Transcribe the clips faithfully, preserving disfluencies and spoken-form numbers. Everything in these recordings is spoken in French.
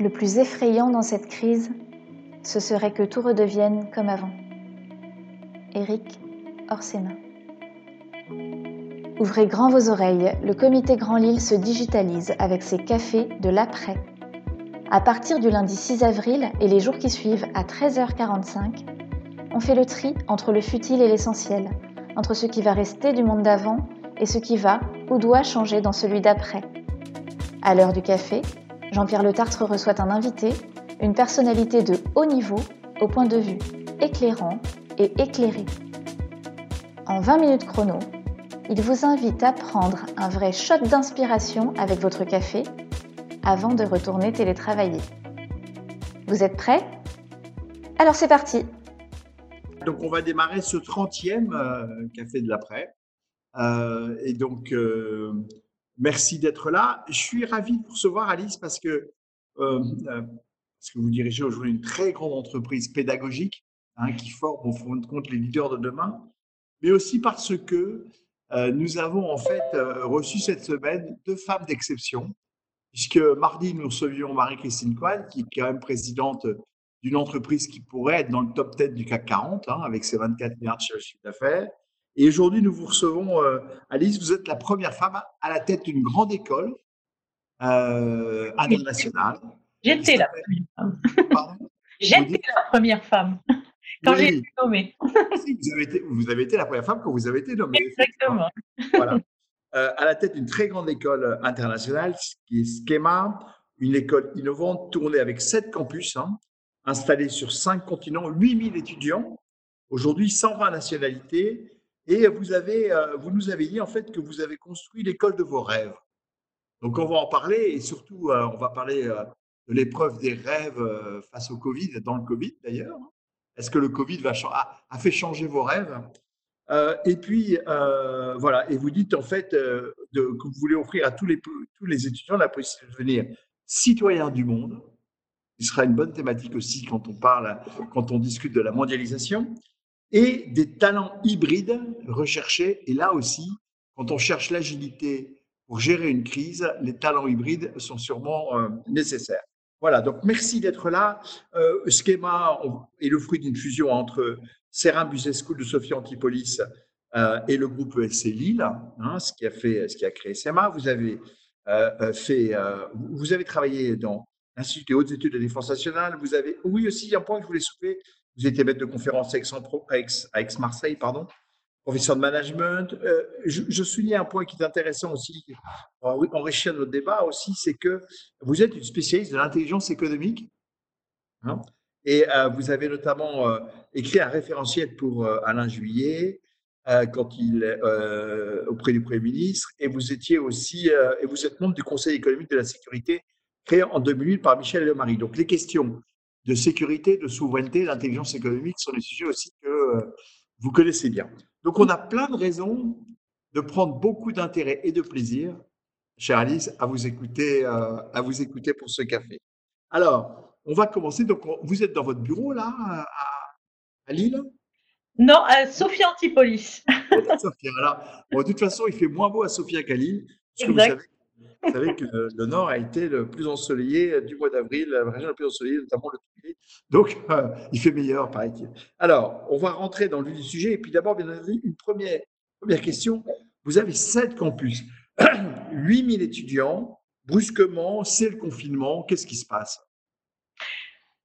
Le plus effrayant dans cette crise, ce serait que tout redevienne comme avant. Éric Orsena. Ouvrez grand vos oreilles, le comité Grand Lille se digitalise avec ses cafés de l'après. À partir du lundi six avril et les jours qui suivent à treize heures quarante-cinq, on fait le tri entre le futile et l'essentiel, entre ce qui va rester du monde d'avant et ce qui va ou doit changer dans celui d'après. À l'heure du café, Jean-Pierre Le Tartre reçoit un invité, une personnalité de haut niveau, au point de vue éclairant et éclairé. En vingt minutes chrono, il vous invite à prendre un vrai shot d'inspiration avec votre café avant de retourner télétravailler. Vous êtes prêts? Alors c'est parti! Donc on va démarrer ce trentième euh, Café de l'après. Euh, et donc euh, merci d'être là. Je suis ravi de vous recevoir, Alice, parce que, euh, euh, parce que vous dirigez aujourd'hui une très grande entreprise pédagogique hein, qui forme au fond de compte les leaders de demain, mais aussi parce que Euh, nous avons en fait euh, reçu cette semaine deux femmes d'exception, puisque mardi, nous recevions Marie-Christine Coyne, qui est quand même présidente d'une entreprise qui pourrait être dans le top dix du C A C quarante, hein, avec ses vingt-quatre milliards de chiffre d'affaires. Et aujourd'hui, nous vous recevons, euh, Alice, vous êtes la première femme à la tête d'une grande école euh, internationale. J'étais la première femme. Pardon, J'étais la première femme. Quand oui. j'ai été nommée. Si, vous, avez été, vous avez été la première femme quand vous avez été nommée. Exactement. Voilà. Euh, à la tête d'une très grande école internationale, qui est Skema, une école innovante tournée avec sept campus, hein, installée sur cinq continents, huit mille étudiants, aujourd'hui cent vingt nationalités. Et vous, avez, euh, vous nous avez dit en fait que vous avez construit l'école de vos rêves. Donc on va en parler et surtout euh, on va parler euh, de l'épreuve des rêves euh, face au Covid, dans le Covid d'ailleurs. Est-ce que le Covid va a, a fait changer vos rêves euh, Et puis, euh, voilà, et vous dites en fait euh, de, que vous voulez offrir à tous les, tous les étudiants la possibilité de devenir citoyens du monde. Ce sera une bonne thématique aussi quand on parle, quand on discute de la mondialisation. Et des talents hybrides recherchés. Et là aussi, quand on cherche l'agilité pour gérer une crise, les talents hybrides sont sûrement euh, nécessaires. Voilà, donc merci d'être là. Euh, Skema est le fruit d'une fusion entre Serin Business School de Sophia Antipolis euh, et le groupe E S C Lille, hein, ce qui a fait, ce qui a créé Skema. Vous avez euh, fait, euh, vous avez travaillé dans l'Institut des hautes études de défense nationale. Vous avez, oui aussi un point que je voulais soulever. Vous étiez maître de conférence à Aix-Marseille, pardon, professeur de management. Euh, je, je soulignais un point qui est intéressant aussi, pour enrichir notre débat aussi, c'est que vous êtes une spécialiste de l'intelligence économique hein, et euh, vous avez notamment euh, écrit un référentiel pour euh, Alain Juillet euh, quand il, euh, auprès du Premier ministre et vous étiez aussi, euh, et vous êtes membre du Conseil économique de la sécurité créé en deux mille huit par Michel Le Maire. Donc les questions de sécurité, de souveraineté, d'intelligence économique sont des sujets aussi que euh, vous connaissez bien. Donc, on a plein de raisons de prendre beaucoup d'intérêt et de plaisir, chère Alice, à vous écouter, euh, à vous écouter pour ce café. Alors, on va commencer. Donc, on, vous êtes dans votre bureau, là, à, à Lille? Non, à Sophia Antipolis. Bon, Sophia, voilà. Bon, de toute façon, il fait moins beau à Sophia qu'à Lille. Parce exact. Que vous savez, vous savez que le, le Nord a été le plus ensoleillé du mois d'avril, la région la plus ensoleillée, notamment le Touquet. Donc, euh, il fait meilleur, paraît-il. Alors, on va rentrer dans le sujet. Et puis d'abord, bien entendu, une première, première question. Vous avez sept campus, huit mille étudiants. Brusquement, c'est le confinement. Qu'est-ce qui se passe?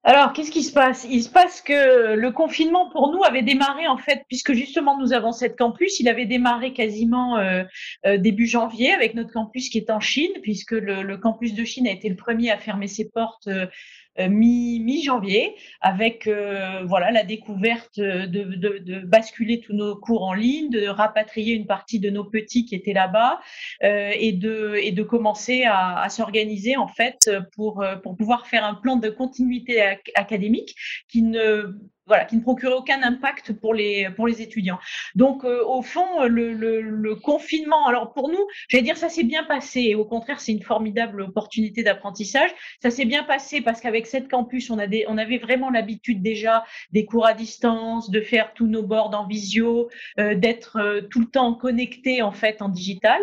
Alors, qu'est-ce qui se passe? Il se passe que le confinement, pour nous, avait démarré, en fait, puisque justement, nous avons sept campus, il avait démarré quasiment euh, euh, début janvier avec notre campus qui est en Chine, puisque le, le campus de Chine a été le premier à fermer ses portes euh, mi, mi-janvier, avec euh, voilà la découverte de, de, de basculer tous nos cours en ligne, de rapatrier une partie de nos petits qui étaient là-bas euh, et, de, et de commencer à, à s'organiser, en fait, pour, pour pouvoir faire un plan de continuité à académique qui ne voilà qui ne procure aucun impact pour les pour les étudiants. Donc euh, au fond le, le, le confinement, alors pour nous, j'allais dire ça s'est bien passé et au contraire, c'est une formidable opportunité d'apprentissage. Ça s'est bien passé parce qu'avec cette campus, on a des on avait vraiment l'habitude déjà des cours à distance, de faire tous nos boards en visio, euh, d'être euh, tout le temps connectés en fait en digital.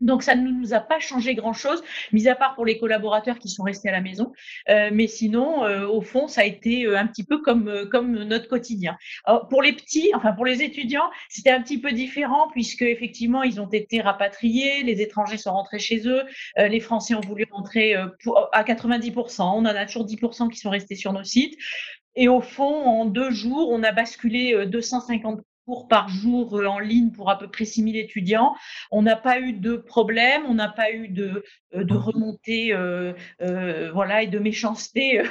Donc, ça ne nous a pas changé grand-chose, mis à part pour les collaborateurs qui sont restés à la maison. Euh, mais sinon, euh, au fond, ça a été un petit peu comme euh, comme notre quotidien. Alors, pour les petits, enfin pour les étudiants, c'était un petit peu différent puisque effectivement, ils ont été rapatriés, les étrangers sont rentrés chez eux, euh, les Français ont voulu rentrer euh, pour, à quatre-vingt-dix pour cent. On en a toujours dix pour cent qui sont restés sur nos sites. Et au fond, en deux jours, on a basculé euh, deux cent cinquante par jour en ligne pour à peu près six mille étudiants. On n'a pas eu de problème, on n'a pas eu de, de remontée euh, euh, voilà, et de méchanceté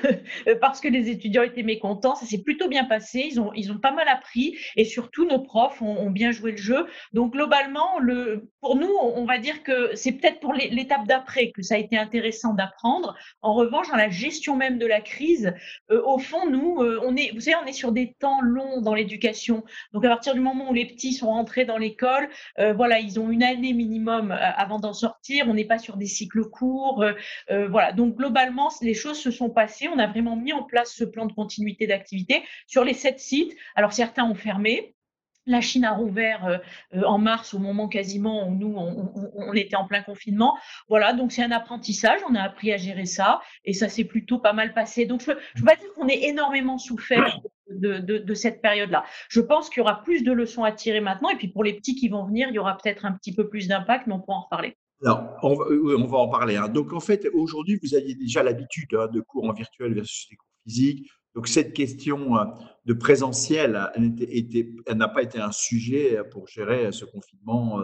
parce que les étudiants étaient mécontents. Ça s'est plutôt bien passé, ils ont, ils ont pas mal appris et surtout nos profs ont, ont bien joué le jeu. Donc globalement, le, pour nous, on va dire que c'est peut-être pour l'étape d'après que ça a été intéressant d'apprendre. En revanche, dans la gestion même de la crise, euh, au fond, nous, euh, on est, vous savez, on est sur des temps longs dans l'éducation. Donc à partir du moment où les petits sont rentrés dans l'école, euh, voilà, ils ont une année minimum euh, avant d'en sortir. On n'est pas sur des cycles courts, euh, euh, voilà. Donc globalement, les choses se sont passées. On a vraiment mis en place ce plan de continuité d'activité sur les sept sites. Alors certains ont fermé. La Chine a rouvert euh, en mars au moment quasiment où nous, on, on, on était en plein confinement. Voilà, donc c'est un apprentissage, on a appris à gérer ça et ça s'est plutôt pas mal passé. Donc je ne veux pas dire qu'on ait énormément souffert de, de, de cette période-là. Je pense qu'il y aura plus de leçons à tirer maintenant et puis pour les petits qui vont venir, il y aura peut-être un petit peu plus d'impact, mais on pourra en reparler. Alors, on va, on va en parler. Hein. Donc en fait, aujourd'hui, vous aviez déjà l'habitude hein, de cours en virtuel versus des cours physiques. Donc, cette question de présentiel n'a pas été un sujet pour gérer ce confinement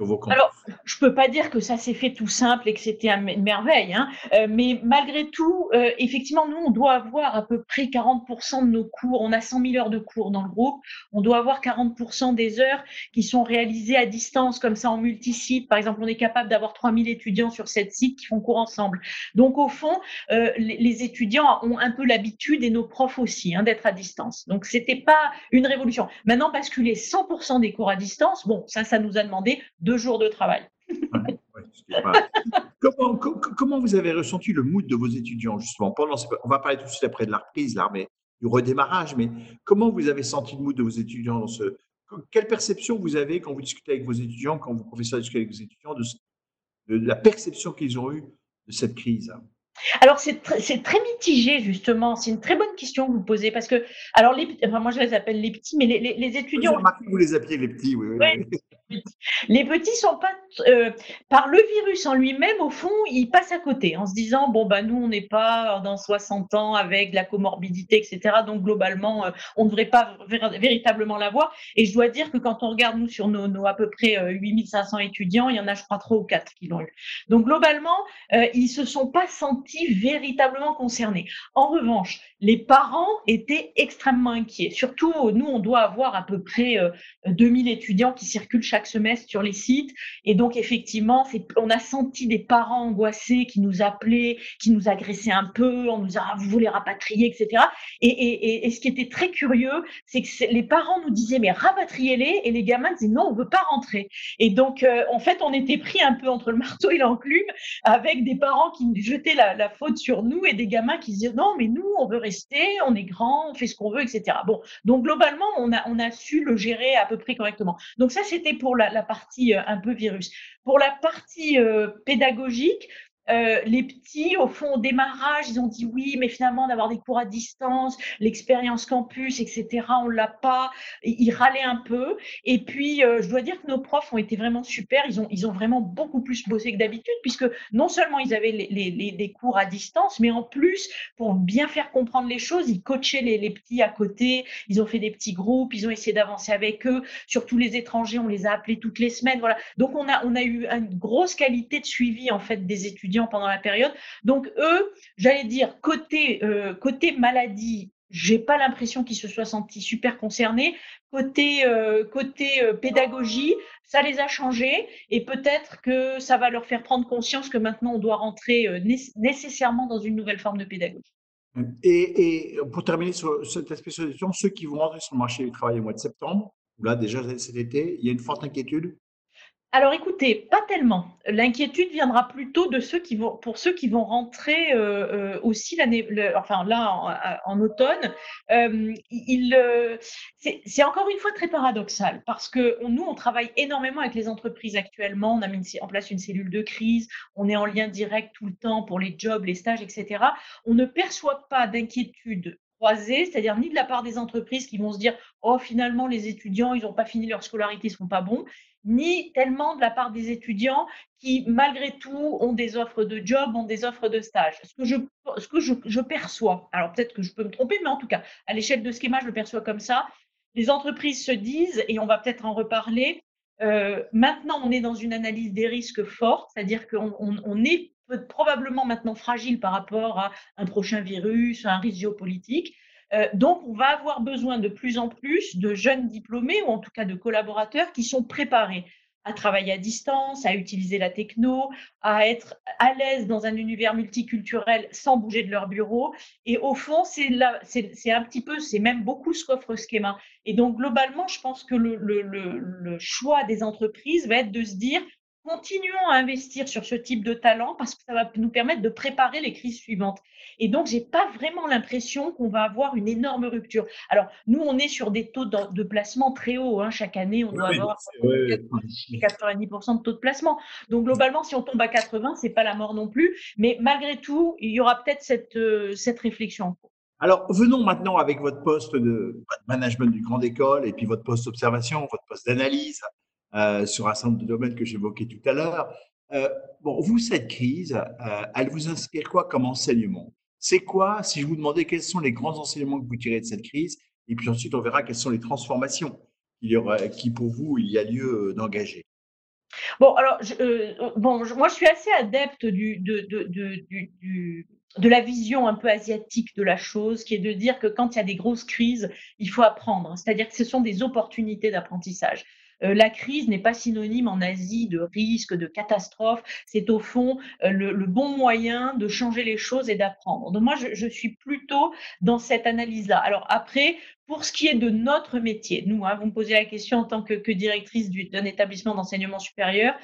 de vos campus. Alors, je ne peux pas dire que ça s'est fait tout simple et que c'était une merveille, hein. euh, mais malgré tout, euh, effectivement, nous, on doit avoir à peu près quarante pour cent de nos cours. On a cent mille heures de cours dans le groupe. On doit avoir quarante pour cent des heures qui sont réalisées à distance, comme ça, en multisite. Par exemple, on est capable d'avoir trois mille étudiants sur sept sites qui font cours ensemble. Donc, au fond, euh, les, les étudiants ont un peu l'habitude, et nos profs aussi, hein, d'être à distance. Donc, ce n'était pas une révolution. Maintenant, basculer cent pour cent des cours à distance, bon, ça, ça nous a demandé deux jours de travail. Ouais, ouais, pas... comment, com comment vous avez ressenti le mood de vos étudiants justement pendant ces... On va parler tout de suite après de la reprise, là, mais du redémarrage, mais comment vous avez senti le mood de vos étudiants dans ce... Quelle perception vous avez quand vous discutez avec vos étudiants, quand vos professeurs discutent avec vos étudiants de, ce... de la perception qu'ils ont eue de cette crise? Alors, c'est tr très mitigé, justement. C'est une très bonne question que vous posez parce que, alors, les, enfin, moi, je les appelle les petits, mais les, les, les étudiants… Vous, remarquez, vous les appelez les petits, oui. oui, ouais, oui. Les petits, les petits sont pas… Euh, par le virus en lui-même, au fond, ils passent à côté en se disant, bon, ben, nous, on n'est pas dans soixante ans avec de la comorbidité, et cetera. Donc, globalement, euh, on ne devrait pas véritablement l'avoir. Et je dois dire que quand on regarde, nous, sur nos, nos à peu près euh, huit mille cinq cents étudiants, il y en a, je crois, trois ou quatre qui l'ont eu. Donc, globalement, euh, ils se sont pas sentis véritablement concernés. En revanche, les parents étaient extrêmement inquiets. Surtout, nous, on doit avoir à peu près euh, deux mille étudiants qui circulent chaque semestre sur les sites. Et donc, effectivement, on a senti des parents angoissés qui nous appelaient, qui nous agressaient un peu, on nous a ah, vous voulez rapatrier, et cetera. Et, et, et, et ce qui était très curieux, c'est que les parents nous disaient, mais rapatriez-les, et les gamins disaient, non, on ne veut pas rentrer. Et donc, euh, en fait, on était pris un peu entre le marteau et l'enclume, avec des parents qui jetaient la la faute sur nous et des gamins qui se disent non mais nous on veut rester, on est grand, on fait ce qu'on veut, et cetera. Bon, donc globalement on a, on a su le gérer à peu près correctement. Donc ça c'était pour la, la partie euh, un peu virus. Pour la partie euh, pédagogique, Euh, les petits, au fond, au démarrage, ils ont dit oui, mais finalement, d'avoir des cours à distance, l'expérience campus, et cetera, on l'a pas. Ils râlaient un peu. Et puis, euh, je dois dire que nos profs ont été vraiment super. Ils ont, ils ont vraiment beaucoup plus bossé que d'habitude, puisque non seulement ils avaient les, les, les, les cours à distance, mais en plus, pour bien faire comprendre les choses, ils coachaient les, les petits à côté. Ils ont fait des petits groupes. Ils ont essayé d'avancer avec eux. Surtout les étrangers, on les a appelés toutes les semaines. Voilà. Donc, on a, on a eu une grosse qualité de suivi, en fait, des étudiants pendant la période. Donc, eux, j'allais dire, côté, euh, côté maladie, j'ai pas l'impression qu'ils se soient sentis super concernés. Côté, euh, côté euh, pédagogie, ça les a changés et peut-être que ça va leur faire prendre conscience que maintenant, on doit rentrer euh, né nécessairement dans une nouvelle forme de pédagogie. Et, et pour terminer sur cet aspect de question, ceux qui vont rentrer sur le marché du travail au mois de septembre, ou là déjà cet été, il y a une forte inquiétude. Alors écoutez, pas tellement. L'inquiétude viendra plutôt de ceux qui vont, pour ceux qui vont rentrer euh, euh, aussi l'année, le, enfin là en, en automne. Euh, il, euh, c'est, c'est encore une fois très paradoxal parce que on, nous on travaille énormément avec les entreprises actuellement. On a mis en place une cellule de crise. On est en lien direct tout le temps pour les jobs, les stages, et cetera. On ne perçoit pas d'inquiétude croisée, c'est-à-dire ni de la part des entreprises qui vont se dire oh finalement les étudiants ils n'ont pas fini leur scolarité, ils sont pas bons, ni tellement de la part des étudiants qui, malgré tout, ont des offres de job, ont des offres de stage. Ce que je, ce que je, je perçois, alors peut-être que je peux me tromper, mais en tout cas, à l'échelle de Skema, je le perçois comme ça, les entreprises se disent, et on va peut-être en reparler, euh, maintenant on est dans une analyse des risques forte, c'est-à-dire qu'on on, on est probablement maintenant fragile par rapport à un prochain virus, à un risque géopolitique. Euh, donc, on va avoir besoin de plus en plus de jeunes diplômés ou en tout cas de collaborateurs qui sont préparés à travailler à distance, à utiliser la techno, à être à l'aise dans un univers multiculturel sans bouger de leur bureau. Et au fond, c'est, là, c'est, c'est un petit peu, c'est même beaucoup ce qu'offre Skema. Et donc, globalement, je pense que le, le, le, le choix des entreprises va être de se dire continuons à investir sur ce type de talent parce que ça va nous permettre de préparer les crises suivantes. Et donc, je n'ai pas vraiment l'impression qu'on va avoir une énorme rupture. Alors, nous, on est sur des taux de, de placement très hauts. Hein. Chaque année, on doit oui, avoir quatre-vingt-dix pour cent de taux de placement. Donc, globalement, si on tombe à quatre-vingts, ce n'est pas la mort non plus. Mais malgré tout, il y aura peut-être cette, euh, cette réflexion en cours. Alors, venons maintenant avec votre poste de management d'une grande école et puis votre poste d'observation, votre poste d'analyse. Euh, sur un certain nombre de domaines que j'évoquais tout à l'heure. Euh, bon, vous, cette crise, euh, elle vous inspire quoi comme enseignement ? C'est quoi, si je vous demandais quels sont les grands enseignements que vous tirez de cette crise, et puis ensuite on verra quelles sont les transformations qu'il y aura, qui pour vous, il y a lieu d'engager. Bon, alors, je, euh, bon, je, moi je suis assez adepte du, de, de, de, du, du, de la vision un peu asiatique de la chose, qui est de dire que quand il y a des grosses crises, il faut apprendre, c'est-à-dire que ce sont des opportunités d'apprentissage. La crise n'est pas synonyme en Asie de risque, de catastrophe. C'est au fond le, le bon moyen de changer les choses et d'apprendre. Donc moi, je, je suis plutôt dans cette analyse-là. Alors après, pour ce qui est de notre métier, nous, hein, vous me posez la question en tant que, que directrice du, d'un établissement d'enseignement supérieur.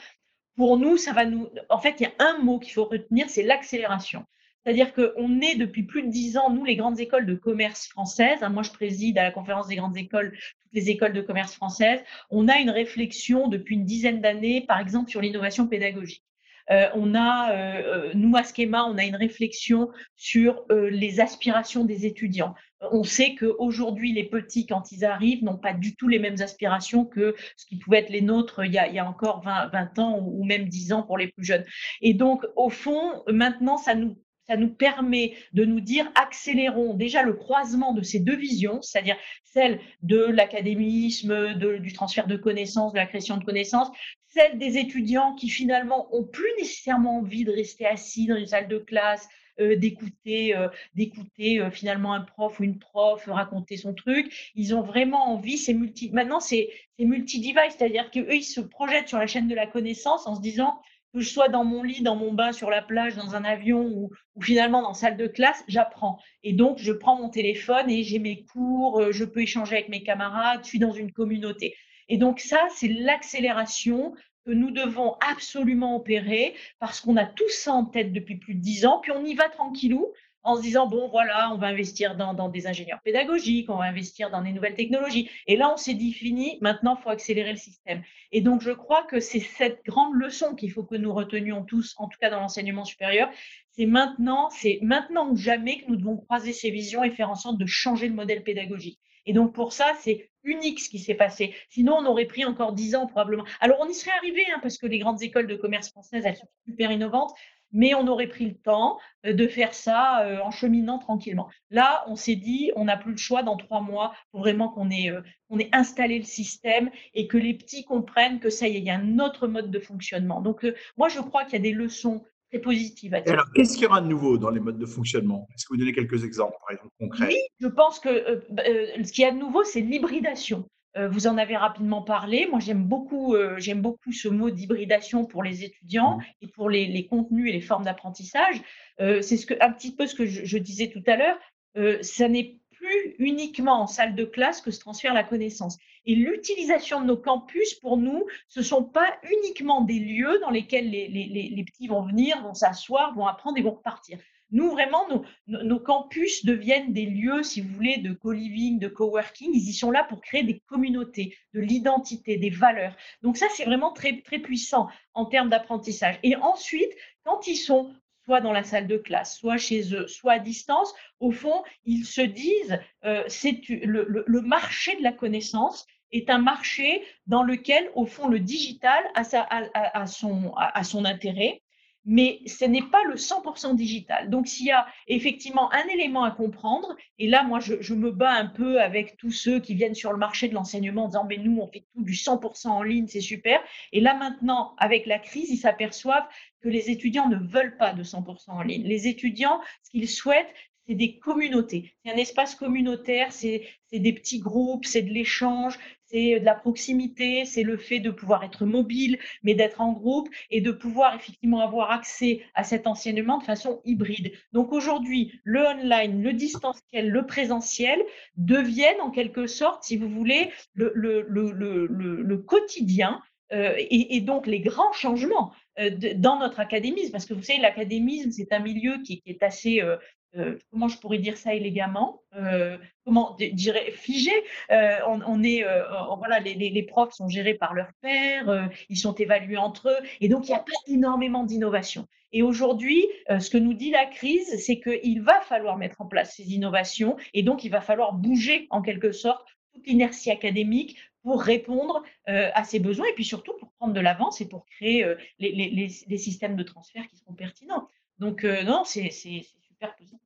Pour nous, ça va nous… En fait, il y a un mot qu'il faut retenir, c'est l'accélération. C'est-à-dire qu'on est depuis plus de dix ans, nous, les grandes écoles de commerce françaises. Hein, moi, je préside à la conférence des grandes écoles, toutes les écoles de commerce françaises. On a une réflexion depuis une dizaine d'années, par exemple, sur l'innovation pédagogique. Euh, on a, euh, nous, à Skema, on a une réflexion sur euh, les aspirations des étudiants. On sait qu'aujourd'hui, les petits, quand ils arrivent, n'ont pas du tout les mêmes aspirations que ce qui pouvait être les nôtres il y a, il y a encore vingt, vingt ans ou même dix ans pour les plus jeunes. Et donc, au fond, maintenant, ça nous Ça nous permet de nous dire accélérons déjà le croisement de ces deux visions, c'est-à-dire celle de l'académisme, de, du transfert de connaissances, de la création de connaissances, celle des étudiants qui finalement ont plus nécessairement envie de rester assis dans une salle de classe, euh, d'écouter, euh, d'écouter euh, finalement un prof ou une prof raconter son truc. Ils ont vraiment envie, c'est multi, maintenant c'est, c'est multi-device, c'est-à-dire qu'eux ils se projettent sur la chaîne de la connaissance en se disant que je sois dans mon lit, dans mon bain, sur la plage, dans un avion ou, ou finalement dans une salle de classe, j'apprends. Et donc, je prends mon téléphone et j'ai mes cours, je peux échanger avec mes camarades, je suis dans une communauté. Et donc ça, c'est l'accélération que nous devons absolument opérer parce qu'on a tout ça en tête depuis plus de dix ans, puis on y va tranquillou en se disant, bon, voilà, on va investir dans, dans des ingénieurs pédagogiques, on va investir dans des nouvelles technologies. Et là, on s'est dit, fini, maintenant, il faut accélérer le système. Et donc, je crois que c'est cette grande leçon qu'il faut que nous retenions tous, en tout cas dans l'enseignement supérieur. C'est maintenant, c'est maintenant ou jamais que nous devons croiser ces visions et faire en sorte de changer le modèle pédagogique. Et donc, pour ça, c'est unique ce qui s'est passé. Sinon, on aurait pris encore dix ans probablement. Alors, on y serait arrivé, hein, parce que les grandes écoles de commerce françaises, elles sont super innovantes. Mais on aurait pris le temps de faire ça en cheminant tranquillement. Là, on s'est dit, on n'a plus le choix dans trois mois pour vraiment qu'on ait, qu'on ait installé le système et que les petits comprennent que ça y est, il y a un autre mode de fonctionnement. Donc, moi, je crois qu'il y a des leçons très positives à tirer. Alors, qu'est-ce qu'il y aura de nouveau dans les modes de fonctionnement ? Est-ce que vous donnez quelques exemples, par exemple, concrets ? Oui, je pense que euh, euh, ce qu'il y a de nouveau, c'est l'hybridation. Vous en avez rapidement parlé. Moi, j'aime beaucoup, euh, j'aime beaucoup ce mot d'hybridation pour les étudiants et pour les, les contenus et les formes d'apprentissage. Euh, c'est ce que, un petit peu ce que je, je disais tout à l'heure. Euh, ça n'est plus uniquement en salle de classe que se transfère la connaissance. Et l'utilisation de nos campus, pour nous, ce ne sont pas uniquement des lieux dans lesquels les, les, les, les petits vont venir, vont s'asseoir, vont apprendre et vont repartir. Nous, vraiment, nos, nos campus deviennent des lieux, si vous voulez, de co-living, de co-working. Ils y sont là pour créer des communautés, de l'identité, des valeurs. Donc ça, c'est vraiment très, très puissant en termes d'apprentissage. Et ensuite, quand ils sont soit dans la salle de classe, soit chez eux, soit à distance, au fond, ils se disent euh, c'est le, le, le marché de la connaissance est un marché dans lequel, au fond, le digital a, sa, a, a, a, son, a, a son intérêt. Mais ce n'est pas le cent pour cent digital. Donc, s'il y a effectivement un élément à comprendre, et là, moi, je, je me bats un peu avec tous ceux qui viennent sur le marché de l'enseignement en disant « mais nous, on fait tout du cent pour cent en ligne, c'est super ». Et là, maintenant, avec la crise, ils s'aperçoivent que les étudiants ne veulent pas de cent pour cent en ligne. Les étudiants, ce qu'ils souhaitent, c'est des communautés. C'est un espace communautaire, c'est des petits groupes, c'est de l'échange, c'est de la proximité, c'est le fait de pouvoir être mobile, mais d'être en groupe et de pouvoir effectivement avoir accès à cet enseignement de façon hybride. Donc aujourd'hui, le online, le distanciel, le présentiel deviennent en quelque sorte, si vous voulez, le, le, le, le, le, le quotidien euh, et, et donc les grands changements euh, de, dans notre académisme. Parce que vous savez, l'académisme, c'est un milieu qui, qui est assez… Euh, Euh, comment je pourrais dire ça élégamment, euh, comment dirais figé. Euh, on, on est, euh, voilà, les, les, les profs sont gérés par leurs pairs, euh, ils sont évalués entre eux, et donc il n'y a pas énormément d'innovation. Et aujourd'hui, euh, ce que nous dit la crise, c'est qu'il va falloir mettre en place ces innovations, et donc il va falloir bouger en quelque sorte toute l'inertie académique pour répondre euh, à ces besoins, et puis surtout pour prendre de l'avance et pour créer euh, les, les, les, les systèmes de transfert qui seront pertinents. Donc euh, non, c'est super positif.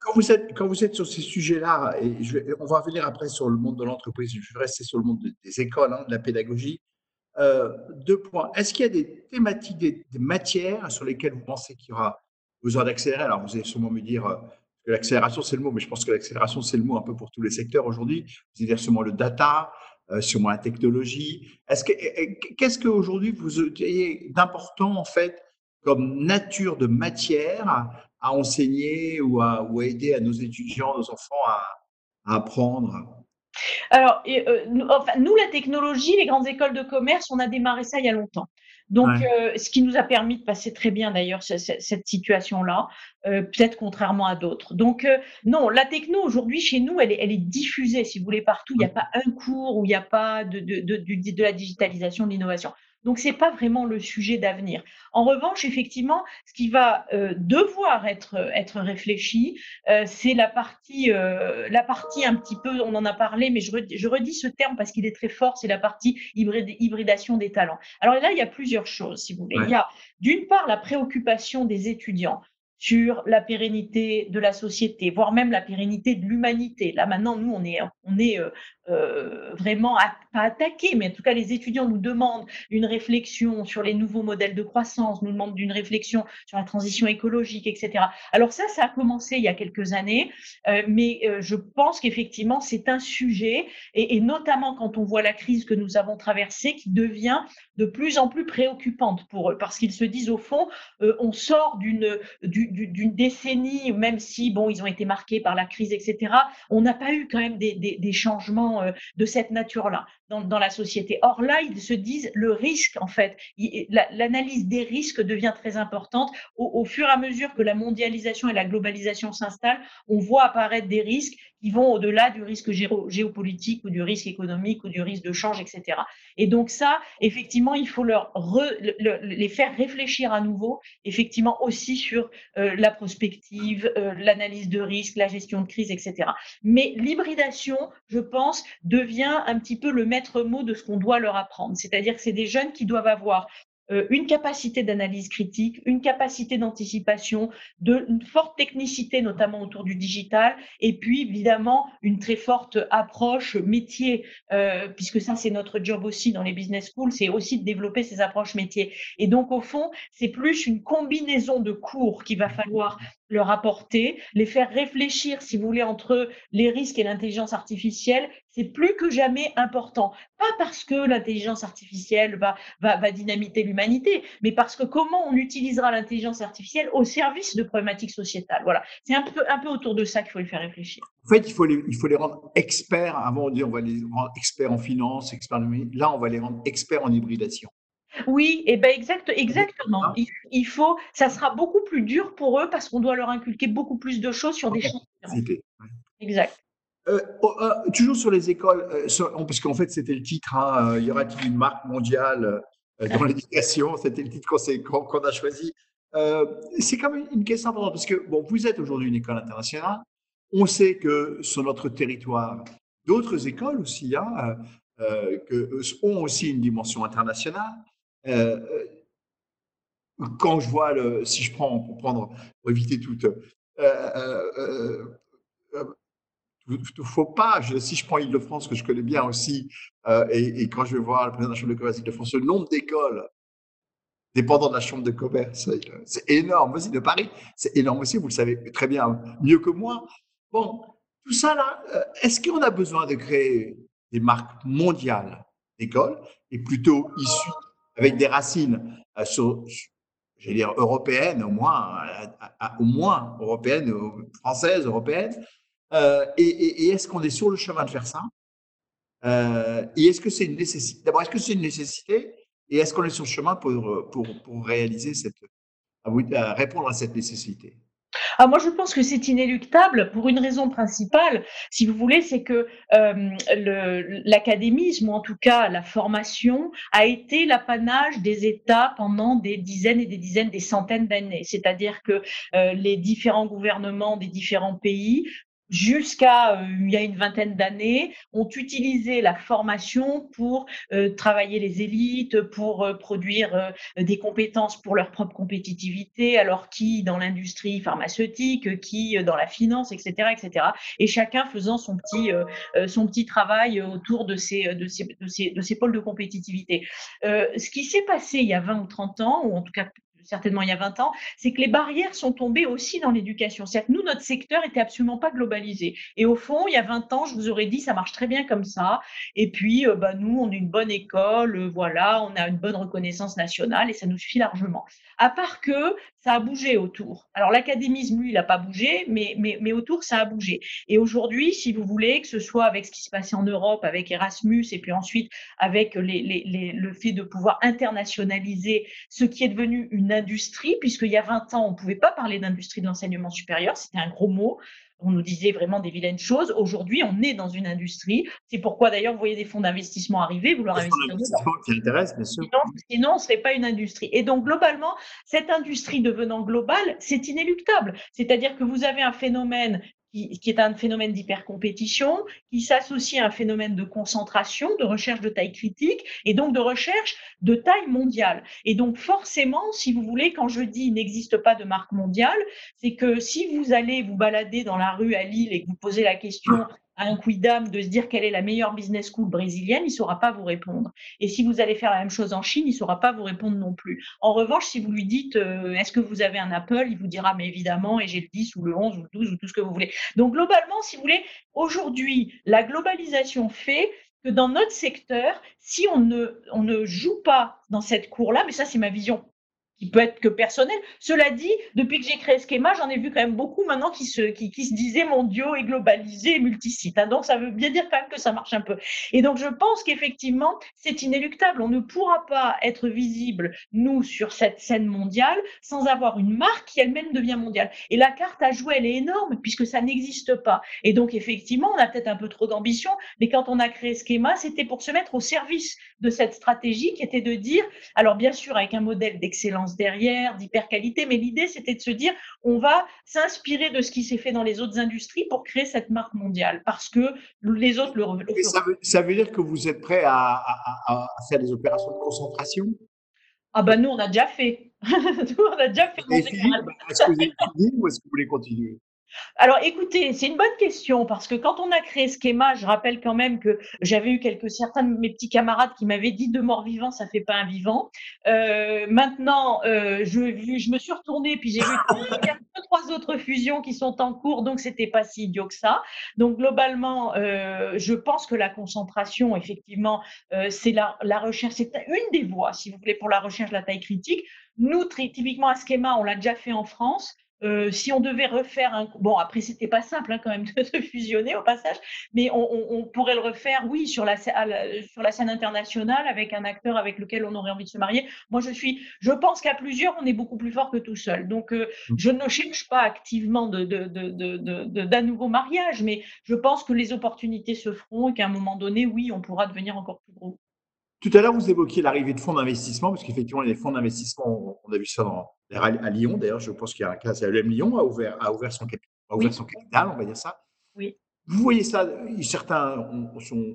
Quand vous êtes, quand vous êtes sur ces sujets-là, et je vais, on va revenir après sur le monde de l'entreprise, je vais rester sur le monde de, des écoles, hein, de la pédagogie. Euh, deux points. Est-ce qu'il y a des thématiques, des, des matières sur lesquelles vous pensez qu'il y aura besoin d'accélérer? Alors, vous allez sûrement me dire que l'accélération, c'est le mot, mais je pense que l'accélération, c'est le mot un peu pour tous les secteurs aujourd'hui. Vous allez dire sûrement le data, euh, sûrement la technologie. Est-ce que, qu'est-ce qu'aujourd'hui vous avez d'important, en fait, comme nature de matière à enseigner ou à, ou à aider à nos étudiants, nos enfants à, à apprendre? Alors, euh, nous, enfin, nous, la technologie, les grandes écoles de commerce, on a démarré ça il y a longtemps. Donc, ouais. euh, ce qui nous a permis de passer très bien d'ailleurs cette, cette situation-là, euh, peut-être contrairement à d'autres. Donc, euh, non, la techno aujourd'hui chez nous, elle est, elle est diffusée, si vous voulez, partout. Il n'y a pas un cours où il n'y a pas de, de, de, de, de la digitalisation, de l'innovation. Donc, ce n'est pas vraiment le sujet d'avenir. En revanche, effectivement, ce qui va euh, devoir être, être réfléchi, euh, c'est la partie, euh, la partie un petit peu, on en a parlé, mais je redis, je redis ce terme parce qu'il est très fort, c'est la partie hybride, hybridation des talents. Alors là, il y a plusieurs choses, si vous voulez. Ouais. Il y a d'une part la préoccupation des étudiants sur la pérennité de la société, voire même la pérennité de l'humanité. Là, maintenant, nous, on est, on est euh, euh, vraiment à, pas attaqués, mais en tout cas, les étudiants nous demandent une réflexion sur les nouveaux modèles de croissance, nous demandent une réflexion sur la transition écologique, et cetera. Alors ça, ça a commencé il y a quelques années, euh, mais euh, je pense qu'effectivement, c'est un sujet, et, et notamment quand on voit la crise que nous avons traversée, qui devient de plus en plus préoccupante pour eux, parce qu'ils se disent, au fond, euh, on sort d'une du, d'une décennie, même si bon, ils ont été marqués par la crise, et cetera, on n'a pas eu quand même des, des, des changements de cette nature-là dans, dans la société. Or là, ils se disent le risque, en fait, l'analyse des risques devient très importante. Au, au fur et à mesure que la mondialisation et la globalisation s'installent, on voit apparaître des risques qui vont au-delà du risque géo géopolitique ou du risque économique ou du risque de change, et cetera. Et donc ça, effectivement, il faut leur re, le, les faire réfléchir à nouveau, effectivement aussi sur euh, la prospective, euh, l'analyse de risque, la gestion de crise, et cetera. Mais l'hybridation, je pense, devient un petit peu le maître mot de ce qu'on doit leur apprendre. C'est-à-dire que c'est des jeunes qui doivent avoir une capacité d'analyse critique, une capacité d'anticipation, une forte technicité, notamment autour du digital, et puis évidemment une très forte approche métier, euh, puisque ça c'est notre job aussi dans les business schools, c'est aussi de développer ces approches métiers. Et donc au fond, c'est plus une combinaison de cours qu'il va falloir leur apporter, les faire réfléchir, si vous voulez, entre les risques et l'intelligence artificielle. c'est plus que jamais important. Pas parce que l'intelligence artificielle va, va, va dynamiter l'humanité, mais parce que comment on utilisera l'intelligence artificielle au service de problématiques sociétales. Voilà, c'est un peu, un peu autour de ça qu'il faut les faire réfléchir. En fait, il faut les, il faut les rendre experts. Avant, on dit on va les rendre experts en finance, experts en... Là, on va les rendre experts en hybridation. Oui, et ben exact, exactement. Il, il faut, ça sera beaucoup plus dur pour eux parce qu'on doit leur inculquer beaucoup plus de choses sur des choses différentes. Exact. Euh, euh, toujours sur les écoles, euh, sur, parce qu'en fait c'était le titre, hein, euh, y aura-t-il une marque mondiale euh, dans l'éducation, c'était le titre qu'on, qu'on a choisi. Euh, c'est quand même une question importante parce que bon, vous êtes aujourd'hui une école internationale, on sait que sur notre territoire, d'autres écoles aussi hein, euh, que, ont aussi une dimension internationale. Euh, quand je vois, le, si je prends, pour, prendre, pour éviter toute… Euh, euh, euh, Faut pas, je, si je prends Île-de-France, que je connais bien aussi, euh, et, et quand je vais voir le président de la Chambre de commerce d'Île-de-France, le nombre d'écoles dépendant de la Chambre de commerce, c'est énorme aussi, de Paris, c'est énorme aussi, vous le savez très bien, mieux que moi. Bon, tout ça là, est-ce qu'on a besoin de créer des marques mondiales d'écoles, et plutôt issues avec des racines, euh, sur, j'allais dire européennes au moins, euh, au moins européennes, françaises, européennes? Euh, et, et, et est-ce qu'on est sur le chemin de faire ça euh, Et est-ce que c'est une nécessité D'abord, est-ce que c'est une nécessité Et est-ce qu'on est sur le chemin pour, pour, pour réaliser cette, à répondre à cette nécessité? Ah, moi, je pense que c'est inéluctable pour une raison principale, si vous voulez, c'est que euh, le, l'académisme, ou en tout cas la formation, a été l'apanage des États pendant des dizaines et des dizaines, des centaines d'années. C'est-à-dire que euh, les différents gouvernements des différents pays jusqu'à euh, il y a une vingtaine d'années, ont utilisé la formation pour euh, travailler les élites, pour euh, produire euh, des compétences pour leur propre compétitivité, alors qui dans l'industrie pharmaceutique, qui euh, dans la finance, et cetera, et cetera. Et chacun faisant son petit euh, son petit travail autour de ces de ces de ces de ces pôles de compétitivité. Euh, ce qui s'est passé il y a vingt ou trente ans, ou en tout cas certainement il y a vingt ans, c'est que les barrières sont tombées aussi dans l'éducation. C'est-à-dire que nous, notre secteur n'était absolument pas globalisé. Et au fond, il y a vingt ans, je vous aurais dit, ça marche très bien comme ça. Et puis, euh, bah, nous, on est une bonne école, euh, voilà, on a une bonne reconnaissance nationale et ça nous suffit largement. À part que ça a bougé autour. Alors, l'académisme, lui, il n'a pas bougé, mais, mais, mais autour, ça a bougé. Et aujourd'hui, si vous voulez, que ce soit avec ce qui se passait en Europe, avec Erasmus, et puis ensuite avec les, les, les, le fait de pouvoir internationaliser ce qui est devenu une industrie, puisqu'il y a vingt ans, on ne pouvait pas parler d'industrie de l'enseignement supérieur, c'était un gros mot. On nous disait vraiment des vilaines choses. Aujourd'hui, on est dans une industrie. C'est pourquoi, d'ailleurs, vous voyez des fonds d'investissement arriver, vouloir investir dedans. Qui intéresse, bien sûr. Sinon, sinon on ne serait pas une industrie. Et donc, globalement, cette industrie devenant globale, c'est inéluctable. C'est-à-dire que vous avez un phénomène qui, qui est un phénomène d'hypercompétition, qui s'associe à un phénomène de concentration, de recherche de taille critique et donc de recherche de taille mondiale. Et donc forcément, si vous voulez, quand je dis il n'existe pas de marque mondiale, c'est que si vous allez vous balader dans la rue à Lille et que vous posez la question à un quidam de se dire quelle est la meilleure business school brésilienne, il ne saura pas vous répondre. Et si vous allez faire la même chose en Chine, il ne saura pas vous répondre non plus. En revanche, si vous lui dites euh, « est-ce que vous avez un Apple ?», il vous dira « mais évidemment, et j'ai le dix ou le onze ou le douze ou tout ce que vous voulez ». Donc globalement, si vous voulez, aujourd'hui, la globalisation fait que dans notre secteur, si on ne, on ne joue pas dans cette cour-là, mais ça c'est ma vision qui peut être que personnel. Cela dit, depuis que j'ai créé Skema, j'en ai vu quand même beaucoup maintenant qui se, qui, qui se disaient mondiaux et globalisés et multisites. Hein. Donc, ça veut bien dire quand même que ça marche un peu. Et donc, je pense qu'effectivement, c'est inéluctable. On ne pourra pas être visible, nous, sur cette scène mondiale, sans avoir une marque qui elle-même devient mondiale. Et la carte à jouer, elle est énorme puisque ça n'existe pas. Et donc, effectivement, on a peut-être un peu trop d'ambition, mais quand on a créé Skema, c'était pour se mettre au service de cette stratégie qui était de dire, alors bien sûr, avec un modèle d'excellence derrière, d'hyperqualité, mais l'idée c'était de se dire on va s'inspirer de ce qui s'est fait dans les autres industries pour créer cette marque mondiale parce que les autres le revenus. Ça, ça veut dire que vous êtes prêt à, à, à faire des opérations de concentration? Ah ben nous on a déjà fait. nous on a déjà fait. Est-ce que vous avez fini ou est-ce que vous voulez continuer? Alors, écoutez, c'est une bonne question parce que quand on a créé Skema, je rappelle quand même que j'avais eu quelques certains de mes petits camarades qui m'avaient dit de mort vivant, ça fait pas un vivant. Euh, maintenant, euh, je, je me suis retournée puis j'ai vu deux, trois autres fusions qui sont en cours, donc c'était pas si idiot que ça. Donc globalement, euh, je pense que la concentration, effectivement, euh, c'est la, la recherche, c'est une des voies, si vous voulez, pour la recherche de la taille critique. Nous, très, typiquement à Skema, on l'a déjà fait en France. Euh, si on devait refaire un, bon après c'était pas simple hein, quand même de se fusionner au passage, mais on, on, on pourrait le refaire, oui, sur la, la sur la scène internationale avec un acteur avec lequel on aurait envie de se marier. Moi je suis, je pense qu'à plusieurs on est beaucoup plus fort que tout seul. Donc euh, je ne cherche pas activement de de de de, de, de d'un nouveau mariage, mais je pense que les opportunités se feront et qu'à un moment donné, oui, on pourra devenir encore plus gros. Tout à l'heure, vous évoquiez l'arrivée de fonds d'investissement, parce qu'effectivement, les fonds d'investissement, on a vu ça dans, à Lyon. D'ailleurs, je pense qu'il y a un cas, l'A E M Lyon a ouvert, a ouvert, son, capital, a ouvert oui. son capital, on va dire ça. Oui. Vous voyez ça, certains ont, sont,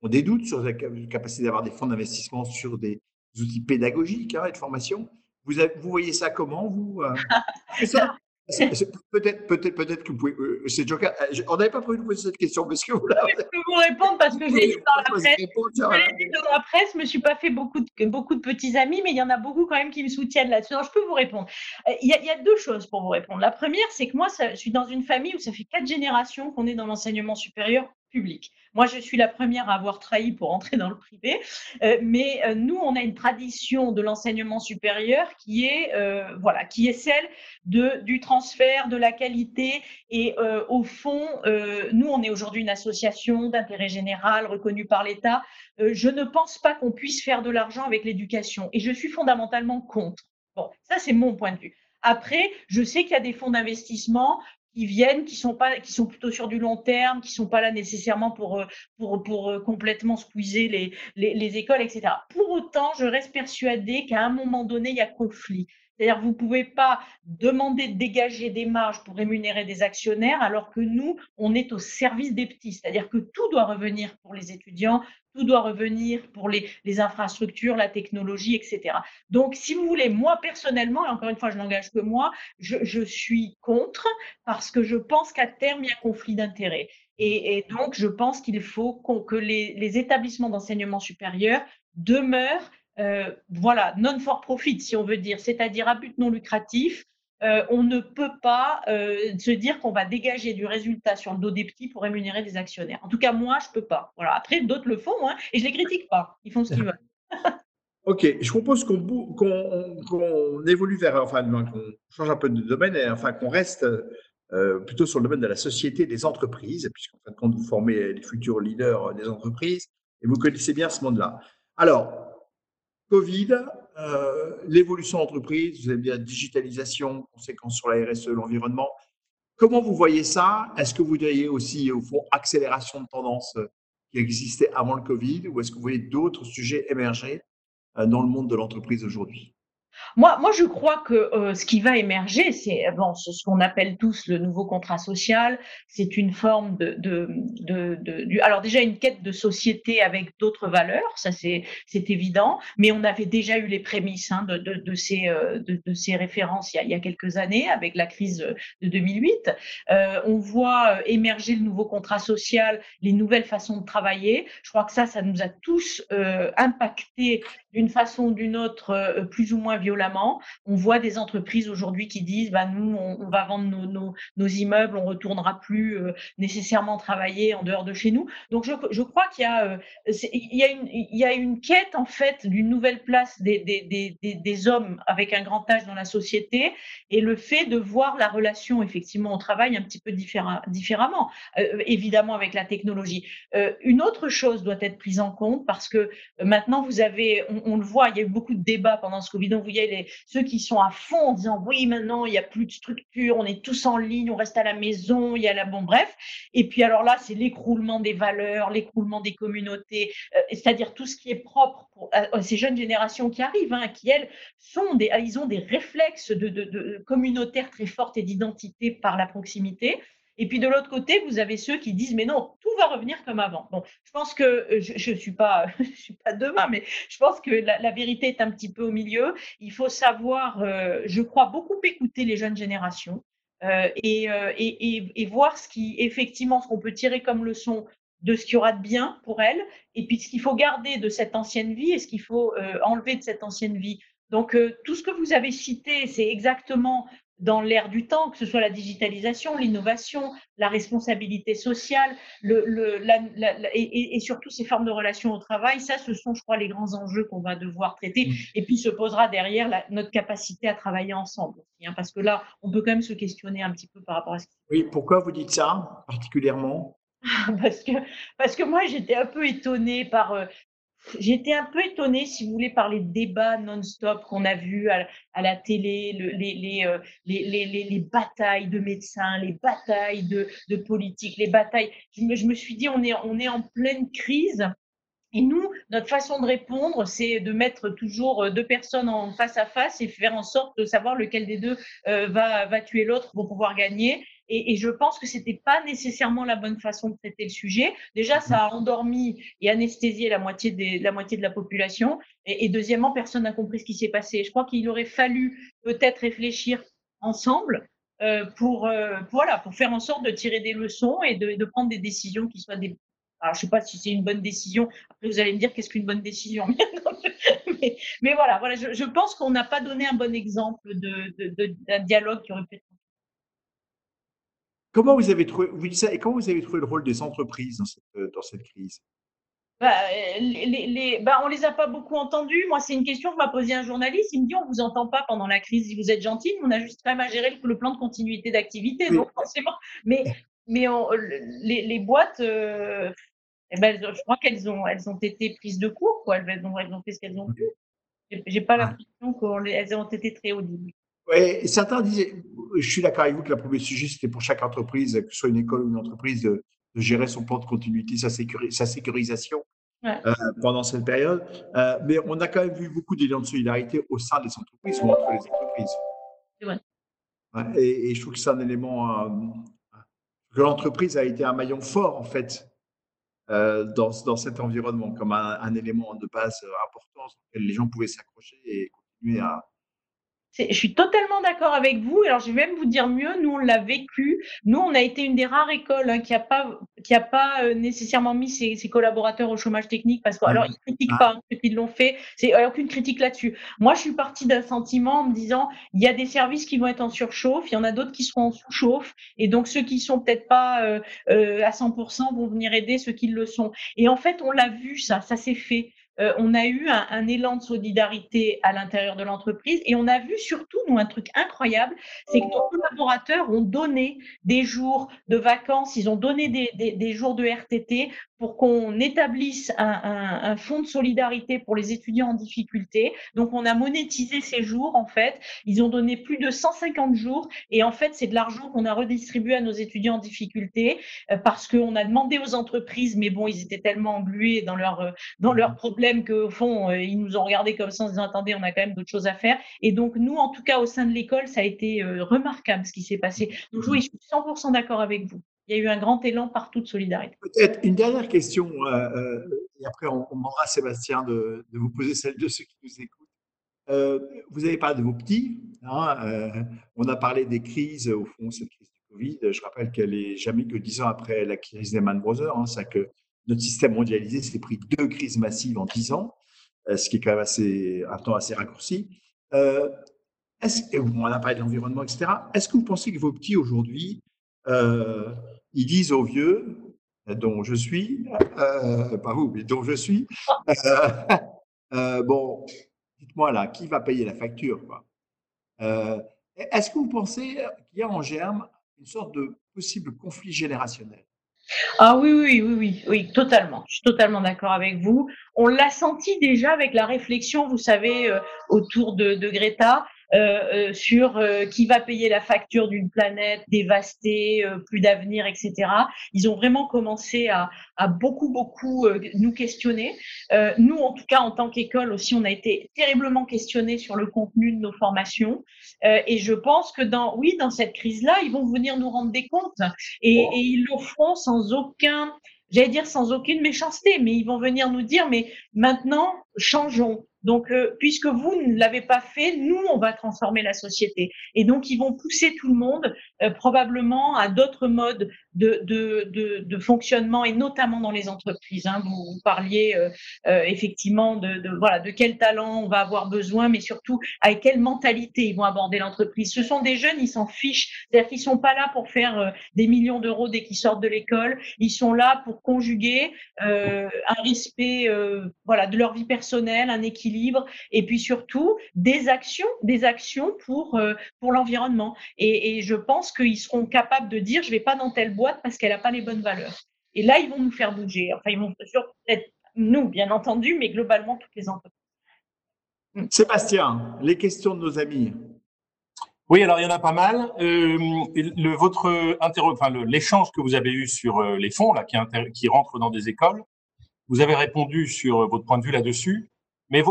ont des doutes sur la capacité d'avoir des fonds d'investissement sur des outils pédagogiques hein, et de formation. Vous, avez, vous voyez ça comment, vous euh, c'est ça Peut-être, peut-être, peut-être que vous pouvez. Euh, c'est Joker. On n'avait pas prévu de poser cette question parce que vous. Là, je peux vous répondre parce que je l'ai dit dans la presse. Je l'ai dit dans la presse. Je me suis pas fait beaucoup de beaucoup de petits amis, mais il y en a beaucoup quand même qui me soutiennent là-dessus. Alors, je peux vous répondre. Il euh, y, y a deux choses pour vous répondre. La première, c'est que moi, ça, je suis dans une famille où ça fait quatre générations qu'on est dans l'enseignement supérieur public. Moi, je suis la première à avoir trahi pour entrer dans le privé, euh, mais euh, nous, on a une tradition de l'enseignement supérieur qui est, euh, voilà, qui est celle de, du transfert, de la qualité. Et euh, au fond, euh, nous, on est aujourd'hui une association d'intérêt général reconnue par l'État. Euh, je ne pense pas qu'on puisse faire de l'argent avec l'éducation et je suis fondamentalement contre. Bon, ça, c'est mon point de vue. Après, je sais qu'il y a des fonds d'investissement qui viennent, qui sont pas, qui sont plutôt sur du long terme, qui sont pas là nécessairement pour pour pour complètement squeezer les les, les écoles, et cetera. Pour autant, je reste persuadée qu'à un moment donné, il y a conflit. C'est-à-dire, vous pouvez pas demander de dégager des marges pour rémunérer des actionnaires, alors que nous, on est au service des petits. C'est-à-dire que tout doit revenir pour les étudiants, tout doit revenir pour les, les infrastructures, la technologie, et cetera. Donc, si vous voulez, moi, personnellement, et encore une fois, je n'engage que moi, je, je suis contre parce que je pense qu'à terme, il y a conflit d'intérêts. Et, et donc, je pense qu'il faut qu'on, que les, les établissements d'enseignement supérieur demeurent Euh, voilà, non for profit, si on veut dire, c'est-à-dire à but non lucratif. Euh, on ne peut pas euh, se dire qu'on va dégager du résultat sur le dos des petits pour rémunérer des actionnaires. En tout cas, moi, je peux pas. Voilà. Après, d'autres le font, hein, et je les critique pas. Ils font ce qu'ils veulent. Ok, je propose qu'on, bou- qu'on, qu'on évolue vers, enfin, qu'on change un peu de domaine, et, enfin, qu'on reste euh, plutôt sur le domaine de la société, des entreprises, puisqu'en fin de compte, vous formez les futurs leaders des entreprises, et vous connaissez bien ce monde-là. Alors, Covid, euh, l'évolution entreprise, vous avez bien digitalisation, conséquences sur la R S E, l'environnement. Comment vous voyez ça? Est-ce que vous voyez aussi, au fond, accélération de tendance qui existait avant le Covid, ou est-ce que vous voyez d'autres sujets émerger euh, dans le monde de l'entreprise aujourd'hui? Moi, moi, je crois que euh, ce qui va émerger, c'est, bon, c'est ce qu'on appelle tous le nouveau contrat social. C'est une forme de, de, de, de, de, alors déjà une quête de société avec d'autres valeurs, ça c'est, c'est évident. Mais on avait déjà eu les prémices hein, de, de, de ces, euh, de, de ces références il y a, il y a quelques années avec la crise de deux mille huit. Euh, on voit émerger le nouveau contrat social, les nouvelles façons de travailler. Je crois que ça, ça nous a tous euh, impactés d'une façon ou d'une autre, euh, plus ou moins violemment. On voit des entreprises aujourd'hui qui disent bah, « nous, on, on va vendre nos, nos, nos immeubles, on ne retournera plus euh, nécessairement travailler en dehors de chez nous ». Donc, je, je crois qu'il y a, euh, il y a une, il y a une quête, en fait, d'une nouvelle place des, des, des, des, des hommes avec un grand âge dans la société et le fait de voir la relation, effectivement, au travail un petit peu différa- différemment, euh, évidemment avec la technologie. Euh, une autre chose doit être prise en compte parce que euh, maintenant, vous avez, on, on le voit, il y a eu beaucoup de débats pendant ce Covid. Donc, vous voyez les, ceux qui sont à fond en disant oui, maintenant il n'y a plus de structure, on est tous en ligne, on reste à la maison, il y a la bon bref. Et puis alors là, c'est l'écroulement des valeurs, l'écroulement des communautés, euh, c'est-à-dire tout ce qui est propre pour euh, ces jeunes générations qui arrivent, hein, qui elles sont des, ils ont des réflexes de, de, de communautaires très fortes et d'identité par la proximité. Et puis de l'autre côté, vous avez ceux qui disent mais non, tout va revenir comme avant. Bon, je pense que je ne suis pas, je suis pas demain, mais je pense que la, la vérité est un petit peu au milieu. Il faut savoir, euh, je crois, beaucoup écouter les jeunes générations. euh, et, euh, et, et, et voir ce qui, effectivement, ce qu'on peut tirer comme leçon de ce qu'il y aura de bien pour elle, et puis ce qu'il faut garder de cette ancienne vie et ce qu'il faut euh, enlever de cette ancienne vie. Donc, euh, tout ce que vous avez cité, c'est exactement dans l'ère du temps, que ce soit la digitalisation, l'innovation, la responsabilité sociale, le, le, la, la, et, et surtout ces formes de relations au travail. Ça, ce sont, je crois, les grands enjeux qu'on va devoir traiter. Mmh. Et puis, se posera derrière la, notre capacité à travailler ensemble. Hein, parce que là, on peut quand même se questionner un petit peu par rapport à ce qui… Oui, pourquoi vous dites ça particulièrement? Parce que, parce que moi, j'étais un peu étonnée par… Euh, J'étais un peu étonnée, si vous voulez, par les débats non-stop qu'on a vus à, à la télé, le, les, les, euh, les, les, les, les batailles de médecins, les batailles de, de politiques, les batailles. Je me, je me suis dit, on est, on est en pleine crise. Et nous, notre façon de répondre, c'est de mettre toujours deux personnes en face à face et faire en sorte de savoir lequel des deux euh, va, va tuer l'autre pour pouvoir gagner. Et, et je pense que c'était pas nécessairement la bonne façon de traiter le sujet. Déjà, ça a endormi et anesthésié la moitié, des, la, moitié de la population. Et, et deuxièmement, personne n'a compris ce qui s'est passé. Je crois qu'il aurait fallu peut-être réfléchir ensemble euh, pour, euh, voilà, pour faire en sorte de tirer des leçons et de, de prendre des décisions qui soient des… Alors, je ne sais pas si c'est une bonne décision. Après, vous allez me dire qu'est-ce qu'une bonne décision. mais, mais voilà, voilà je, je pense qu'on n'a pas donné un bon exemple de, de, de, d'un dialogue qui aurait pu être… Comment vous avez trouvé, vous dites ça, et comment vous avez trouvé le rôle des entreprises dans cette, dans cette crise? Bah, les, les, bah, on les a pas beaucoup entendus. Moi, c'est une question que m'a posée un journaliste. Il me dit, on vous entend pas pendant la crise. Si vous êtes gentil, on a juste quand même à gérer le, le plan de continuité d'activité. Oui. Donc, forcément. Mais, mais on, les, les boîtes… Euh, Eh ben, je crois qu'elles ont, elles ont été prises de court, quoi. Elles ont, elles ont fait ce qu'elles ont pu. J'ai pas l'impression qu'elles ont été très audibles. Ouais, certains disaient, je suis d'accord avec vous que le premier sujet, c'était pour chaque entreprise, que ce soit une école ou une entreprise, de, de gérer son plan de continuité, sa, sécuri, sa sécurisation ouais. euh, pendant cette période. Euh, mais on a quand même vu beaucoup d'élan de solidarité au sein des entreprises ou entre les entreprises. C'est vrai. Ouais, et, et je trouve que c'est un élément… Euh, que l'entreprise a été un maillon fort, en fait. Euh, dans, dans cet environnement, comme un, un élément de base important sur lequel les gens pouvaient s'accrocher et continuer à… Je suis totalement d'accord avec vous. Alors, je vais même vous dire mieux, nous, on l'a vécu. Nous, on a été une des rares écoles hein, qui n'a pas, qui a pas euh, nécessairement mis ses, ses collaborateurs au chômage technique parce que, alors, ils ne critiquent pas hein, ceux qui l'ont fait. C'est euh, aucune critique là-dessus. Moi, je suis partie d'un sentiment en me disant, il y a des services qui vont être en surchauffe, il y en a d'autres qui seront en sous-chauffe. Et donc, ceux qui ne sont peut-être pas euh, euh, à cent pour cent vont venir aider ceux qui le sont. Et en fait, on l'a vu, ça, ça s'est fait. Euh, on a eu un, un élan de solidarité à l'intérieur de l'entreprise et on a vu surtout, nous, un truc incroyable, c'est que nos collaborateurs ont donné des jours de vacances, ils ont donné des, des, des jours de R T T pour qu'on établisse un, un, un fonds de solidarité pour les étudiants en difficulté. Donc, on a monétisé ces jours, en fait. Ils ont donné plus de cent cinquante jours et en fait, c'est de l'argent qu'on a redistribué à nos étudiants en difficulté euh, parce qu'on a demandé aux entreprises, mais bon, ils étaient tellement englués dans leurs euh, dans leurs problèmes qu'au fond, ils nous ont regardés comme ça en se disant, attendez, on a quand même d'autres choses à faire. Et donc, nous, en tout cas, au sein de l'école, ça a été euh, remarquable ce qui s'est passé. Donc, oui, je suis cent pour cent d'accord avec vous. Il y a eu un grand élan partout de solidarité. Peut-être une dernière question, euh, et après, on, on demandera à Sébastien de, de vous poser celle de ceux qui nous écoutent. Euh, vous avez parlé de vos petits. Hein, euh, on a parlé des crises, au fond, cette crise du Covid. Je rappelle qu'elle n'est jamais que dix ans après la crise des Man Brothers. Hein, ça que… Notre système mondialisé s'est pris deux crises massives en dix ans, ce qui est quand même assez, un temps assez raccourci. Euh, est-ce, on a parlé de l'environnement, et cetera. Est-ce que vous pensez que vos petits, aujourd'hui, euh, ils disent aux vieux, dont je suis, euh, pas vous, mais dont je suis, euh, euh, bon, dites-moi là, qui va payer la facture, quoi. Euh, est-ce que vous pensez qu'il y a en germe une sorte de possible conflit générationnel? Ah oui, oui, oui, oui, oui, totalement. Je suis totalement d'accord avec vous. On l'a senti déjà avec la réflexion, vous savez, euh, autour de, de Greta, euh, euh, sur euh, qui va payer la facture d'une planète dévastée, euh, plus d'avenir, et cetera. Ils ont vraiment commencé à, à beaucoup, beaucoup euh, nous questionner. Euh, nous, en tout cas, en tant qu'école aussi, on a été terriblement questionnés sur le contenu de nos formations. Euh, et je pense que dans, oui, dans cette crise-là, ils vont venir nous rendre des comptes et, et ils le feront sans aucun, j'allais dire sans aucune méchanceté, mais ils vont venir nous dire, mais maintenant, changeons. Donc, euh, puisque vous ne l'avez pas fait, nous, on va transformer la société. Et donc, ils vont pousser tout le monde euh, probablement à d'autres modes de, de, de, de fonctionnement, et notamment dans les entreprises. Hein. Vous, vous parliez euh, euh, effectivement de, de, voilà, de quel talent on va avoir besoin, mais surtout avec quelle mentalité ils vont aborder l'entreprise. Ce sont des jeunes, ils s'en fichent. C'est-à-dire qu'ils ne sont pas là pour faire euh, des millions d'euros dès qu'ils sortent de l'école. Ils sont là pour conjuguer euh, un respect euh, voilà, de leur vie personnelle, un équilibre, libre, et puis surtout des actions, des actions pour, euh, pour l'environnement. Et, et je pense qu'ils seront capables de dire, je ne vais pas dans telle boîte parce qu'elle n'a pas les bonnes valeurs. Et là, ils vont nous faire bouger. Enfin, ils vont peut-être nous, bien entendu, mais globalement, toutes les entreprises. Sébastien, les questions de nos amis. Oui, alors il y en a pas mal. Euh, le, votre interro- enfin, le, l'échange que vous avez eu sur euh, les fonds là, qui, inter- qui rentrent dans des écoles, vous avez répondu sur euh, votre point de vue là-dessus. Mais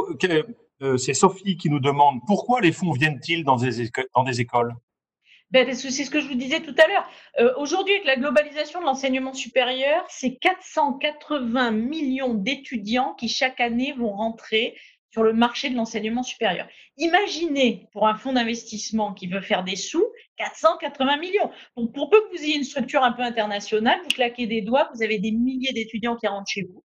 c'est Sophie qui nous demande pourquoi les fonds viennent-ils dans des, dans des écoles ? Ben, c'est ce que je vous disais tout à l'heure. Euh, aujourd'hui, avec la globalisation de l'enseignement supérieur, c'est quatre cent quatre-vingts millions d'étudiants qui, chaque année, vont rentrer sur le marché de l'enseignement supérieur. Imaginez, pour un fonds d'investissement qui veut faire des sous, quatre cent quatre-vingts millions. Donc, pour peu que vous ayez une structure un peu internationale, vous claquez des doigts, vous avez des milliers d'étudiants qui rentrent chez vous.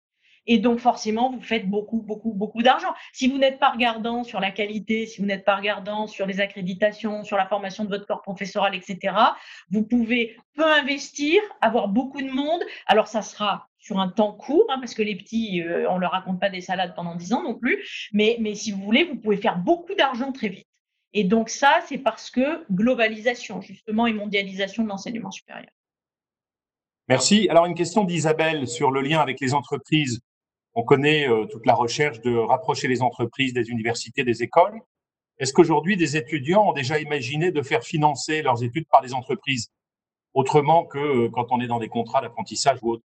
Et donc, forcément, vous faites beaucoup, beaucoup, beaucoup d'argent. Si vous n'êtes pas regardant sur la qualité, si vous n'êtes pas regardant sur les accréditations, sur la formation de votre corps professoral, et cetera, vous pouvez peu investir, avoir beaucoup de monde. Alors, ça sera sur un temps court, hein, parce que les petits, euh, on ne leur raconte pas des salades pendant dix ans non plus. Mais, mais si vous voulez, vous pouvez faire beaucoup d'argent très vite. Et donc, ça, c'est parce que globalisation, justement, et mondialisation de l'enseignement supérieur. Merci. Alors, une question d'Isabelle sur le lien avec les entreprises. On connaît euh, toute la recherche de rapprocher les entreprises des universités, des écoles. Est-ce qu'aujourd'hui, des étudiants ont déjà imaginé de faire financer leurs études par des entreprises, autrement que euh, quand on est dans des contrats d'apprentissage ou autre ?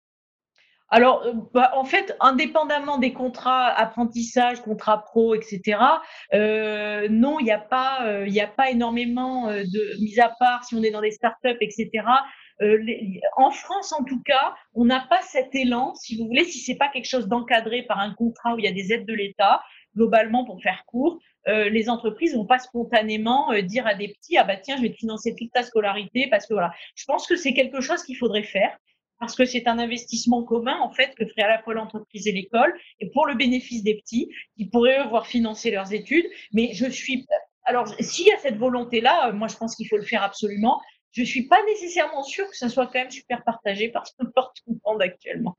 Alors, bah, en fait, indépendamment des contrats apprentissage, contrats pro, et cetera, euh, non, il n'y a pas, euh, y a pas énormément euh, de, mis à part si on est dans des startups, et cetera, Euh, les, en France, en tout cas, on n'a pas cet élan, si vous voulez, si c'est pas quelque chose d'encadré par un contrat où il y a des aides de l'État, globalement, pour faire court, euh, les entreprises vont pas spontanément euh, dire à des petits, ah bah tiens, je vais te financer toute ta scolarité, parce que voilà. Je pense que c'est quelque chose qu'il faudrait faire, parce que c'est un investissement commun, en fait, que ferait à la fois l'entreprise et l'école, et pour le bénéfice des petits, qui pourraient eux voir financer leurs études. Mais je suis, alors, s'il y a cette volonté-là, euh, moi, je pense qu'il faut le faire absolument. Je ne suis pas nécessairement sûre que ça soit quand même super partagé par ce que porte le monde actuellement.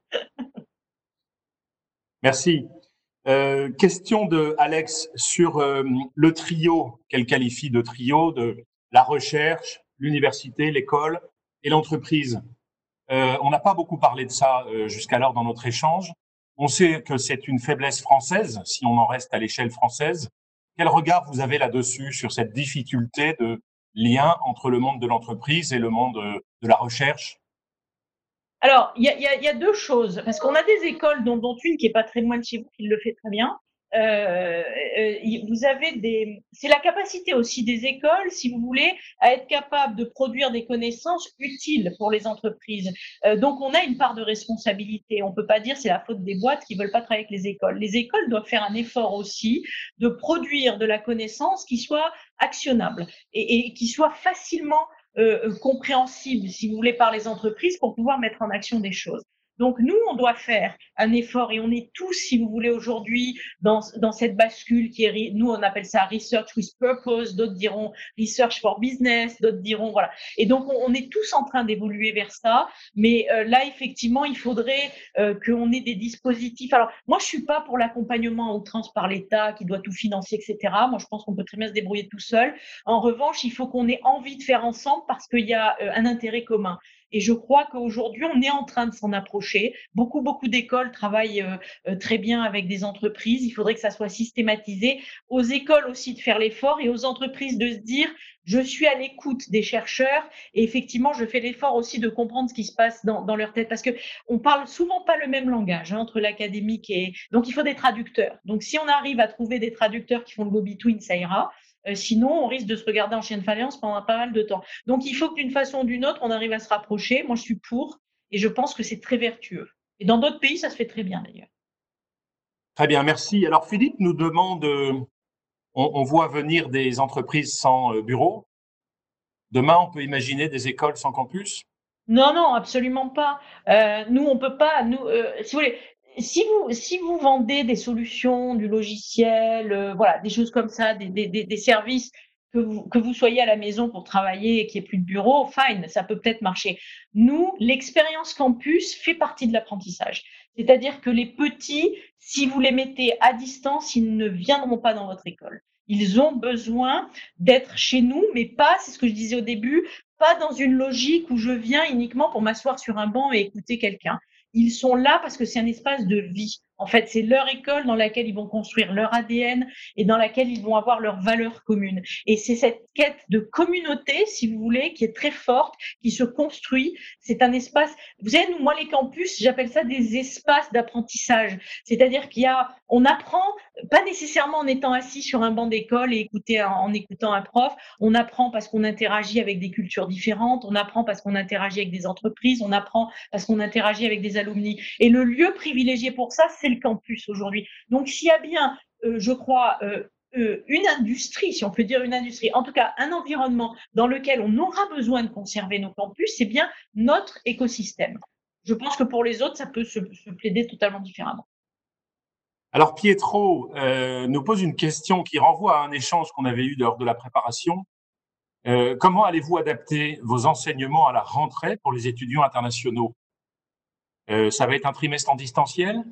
Merci. Euh, question de Alex sur euh, le trio qu'elle qualifie de trio de la recherche, l'université, l'école et l'entreprise. Euh, on n'a pas beaucoup parlé de ça euh, jusqu'alors dans notre échange. On sait que c'est une faiblesse française, si on en reste à l'échelle française. Quel regard vous avez là-dessus sur cette difficulté de lien entre le monde de l'entreprise et le monde de la recherche? Alors, il y, y, y a deux choses, parce qu'on a des écoles, dont, dont une qui est pas très loin de chez vous, qui le fait très bien. Euh, vous avez des, c'est la capacité aussi des écoles, si vous voulez, à être capable de produire des connaissances utiles pour les entreprises. Euh, donc, on a une part de responsabilité. On peut pas dire c'est la faute des boîtes qui veulent pas travailler avec les écoles. Les écoles doivent faire un effort aussi de produire de la connaissance qui soit actionnable et, et qui soit facilement euh, compréhensible, si vous voulez, par les entreprises pour pouvoir mettre en action des choses. Donc, nous, on doit faire un effort et on est tous, si vous voulez, aujourd'hui dans, dans cette bascule qui est, nous, on appelle ça Research with Purpose, d'autres diront Research for Business, d'autres diront, voilà. Et donc, on, on est tous en train d'évoluer vers ça, mais euh, là, effectivement, il faudrait euh, qu'on ait des dispositifs. Alors, moi, je suis pas pour l'accompagnement à outrance par l'État qui doit tout financer, et cetera. Moi, je pense qu'on peut très bien se débrouiller tout seul. En revanche, il faut qu'on ait envie de faire ensemble parce qu'il y a euh, un intérêt commun. Et je crois qu'aujourd'hui, on est en train de s'en approcher. Beaucoup, beaucoup d'écoles travaillent euh, très bien avec des entreprises. Il faudrait que ça soit systématisé. Aux écoles aussi de faire l'effort et aux entreprises de se dire « je suis à l'écoute des chercheurs » et effectivement, je fais l'effort aussi de comprendre ce qui se passe dans, dans leur tête. Parce qu'on ne parle souvent pas le même langage hein, entre l'académique et… Donc, il faut des traducteurs. Donc, si on arrive à trouver des traducteurs qui font le go-between, ça ira. Sinon, on risque de se regarder en chien de faïence pendant pas mal de temps. Donc, il faut que d'une façon ou d'une autre, on arrive à se rapprocher. Moi, je suis pour et je pense que c'est très vertueux. Et dans d'autres pays, ça se fait très bien d'ailleurs. Très bien, merci. Alors Philippe nous demande, on, on voit venir des entreprises sans bureau. Demain, on peut imaginer des écoles sans campus? Non, non, absolument pas. Euh, nous, on peut pas. Nous, euh, si vous voulez, si vous si vous vendez des solutions, du logiciel, euh, voilà, des choses comme ça, des des, des, des services. Que vous, que vous soyez à la maison pour travailler et qu'il n'y ait plus de bureau, fine, ça peut peut-être marcher. Nous, l'expérience campus fait partie de l'apprentissage. C'est-à-dire que les petits, si vous les mettez à distance, ils ne viendront pas dans votre école. Ils ont besoin d'être chez nous, mais pas, c'est ce que je disais au début, pas dans une logique où je viens uniquement pour m'asseoir sur un banc et écouter quelqu'un. Ils sont là parce que c'est un espace de vie. En fait, c'est leur école dans laquelle ils vont construire leur A D N et dans laquelle ils vont avoir leurs valeurs communes. Et c'est cette quête de communauté, si vous voulez, qui est très forte, qui se construit. C'est un espace… Vous savez, nous, moi, les campus, j'appelle ça des espaces d'apprentissage. C'est-à-dire qu'il y a… On apprend, pas nécessairement en étant assis sur un banc d'école et écouter, en écoutant un prof. On apprend parce qu'on interagit avec des cultures différentes. On apprend parce qu'on interagit avec des entreprises. On apprend parce qu'on interagit avec des alumni. Et le lieu privilégié pour ça, c'est le campus aujourd'hui. Donc, s'il y a bien, euh, je crois, euh, euh, une industrie, si on peut dire une industrie, en tout cas un environnement dans lequel on aura besoin de conserver nos campus, c'est bien notre écosystème. Je pense que pour les autres, ça peut se, se plaider totalement différemment. Alors, Pietro euh, nous pose une question qui renvoie à un échange qu'on avait eu lors de la préparation. Euh, comment allez-vous adapter vos enseignements à la rentrée pour les étudiants internationaux? euh, Ça va être un trimestre en distanciel?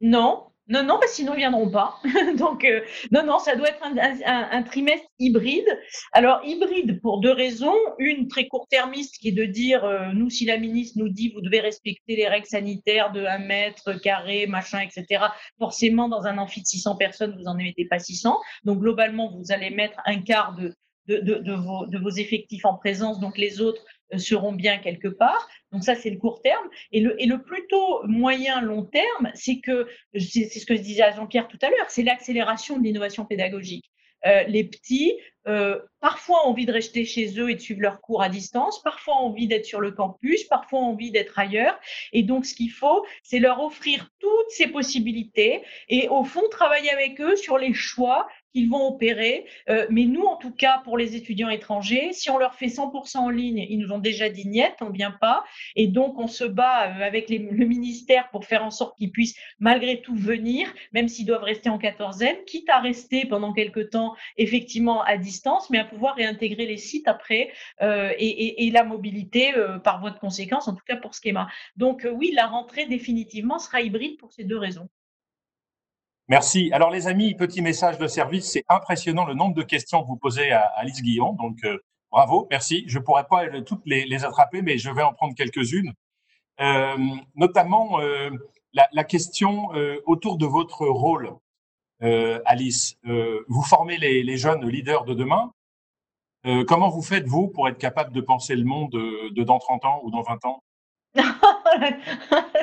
Non, non, non, parce qu'ils ne viendront pas. Donc, euh, non, non, ça doit être un, un, un trimestre hybride. Alors, hybride pour deux raisons. Une très court-termiste qui est de dire, euh, nous, si la ministre nous dit, vous devez respecter les règles sanitaires de un mètre carré, machin, et cetera. Forcément, dans un amphi de six cents personnes, vous n'en mettez pas six cents. Donc, globalement, vous allez mettre un quart de, de, de, de, vos, de vos effectifs en présence. Donc, les autres seront bien quelque part. Donc ça, c'est le court terme. Et le, et le plutôt moyen long terme, c'est que, c'est ce que je disais à Jean-Pierre tout à l'heure, c'est l'accélération de l'innovation pédagogique. Euh, les petits, euh, parfois ont envie de rester chez eux et de suivre leurs cours à distance, parfois ont envie d'être sur le campus, parfois ont envie d'être ailleurs. Et donc, ce qu'il faut, c'est leur offrir toutes ces possibilités et au fond, travailler avec eux sur les choix qu'ils vont opérer. Euh, mais nous, en tout cas, pour les étudiants étrangers, si on leur fait cent pour cent en ligne, ils nous ont déjà dit niet, on ne vient pas. Et donc, on se bat avec les, le ministère pour faire en sorte qu'ils puissent malgré tout venir, même s'ils doivent rester en quatorzaine, quitte à rester pendant quelques temps, effectivement, à distance, mais à pouvoir réintégrer les sites après euh, et, et, et la mobilité euh, par voie de conséquence, en tout cas pour Skema. Donc, euh, oui, la rentrée définitivement sera hybride pour ces deux raisons. Merci. Alors les amis, petit message de service, c'est impressionnant le nombre de questions que vous posez à Alice Guillon, donc euh, bravo, merci. Je ne pourrais pas toutes les, les attraper, mais je vais en prendre quelques-unes. Euh, notamment euh, la, la question euh, autour de votre rôle, euh, Alice. Euh, vous formez les, les jeunes leaders de demain. Euh, comment vous faites-vous pour être capable de penser le monde de, de dans trente ans ou dans vingt ans?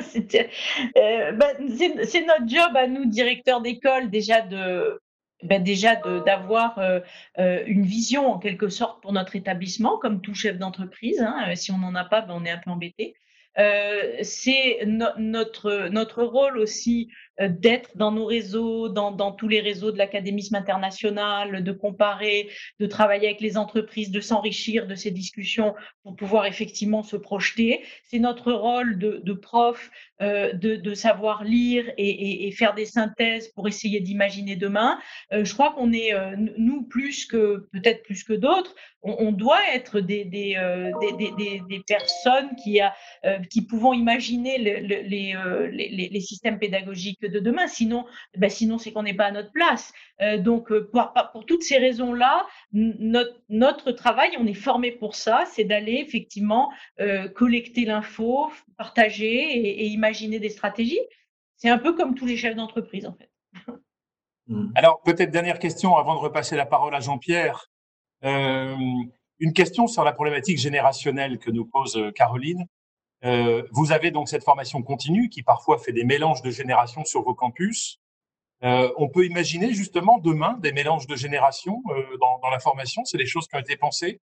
c'est euh, bah, notre job à nous, directeurs d'école, déjà de ben déjà d'avoir euh, euh, une vision en quelque sorte pour notre établissement, comme tout chef d'entreprise. Hein, si on n'en a pas, ben on est un peu embêté. Euh, c'est no notre, notre rôle aussi euh, d'être dans nos réseaux, dans, dans tous les réseaux de l'académisme international, de comparer, de travailler avec les entreprises, de s'enrichir de ces discussions pour pouvoir effectivement se projeter. C'est notre rôle de, de prof euh, de, de savoir lire et, et, et faire des synthèses pour essayer d'imaginer demain. Euh, je crois qu'on est, euh, nous, plus que peut-être plus que d'autres, on, on doit être des, des, euh, des, des, des, des personnes qui a euh, qui pouvons imaginer les, les, les, les systèmes pédagogiques de demain. Sinon, ben sinon c'est qu'on n'est pas à notre place. Euh, donc, pour, pour toutes ces raisons-là, notre, notre travail, on est formé pour ça, c'est d'aller effectivement euh, collecter l'info, partager et, et imaginer des stratégies. C'est un peu comme tous les chefs d'entreprise, en fait. Alors, peut-être dernière question avant de repasser la parole à Jean-Pierre. Euh, une question sur la problématique générationnelle que nous pose Caroline. Euh, vous avez donc cette formation continue qui parfois fait des mélanges de générations sur vos campus. Euh, on peut imaginer justement demain des mélanges de générations euh, dans, dans la formation, c'est des choses qui ont été pensées?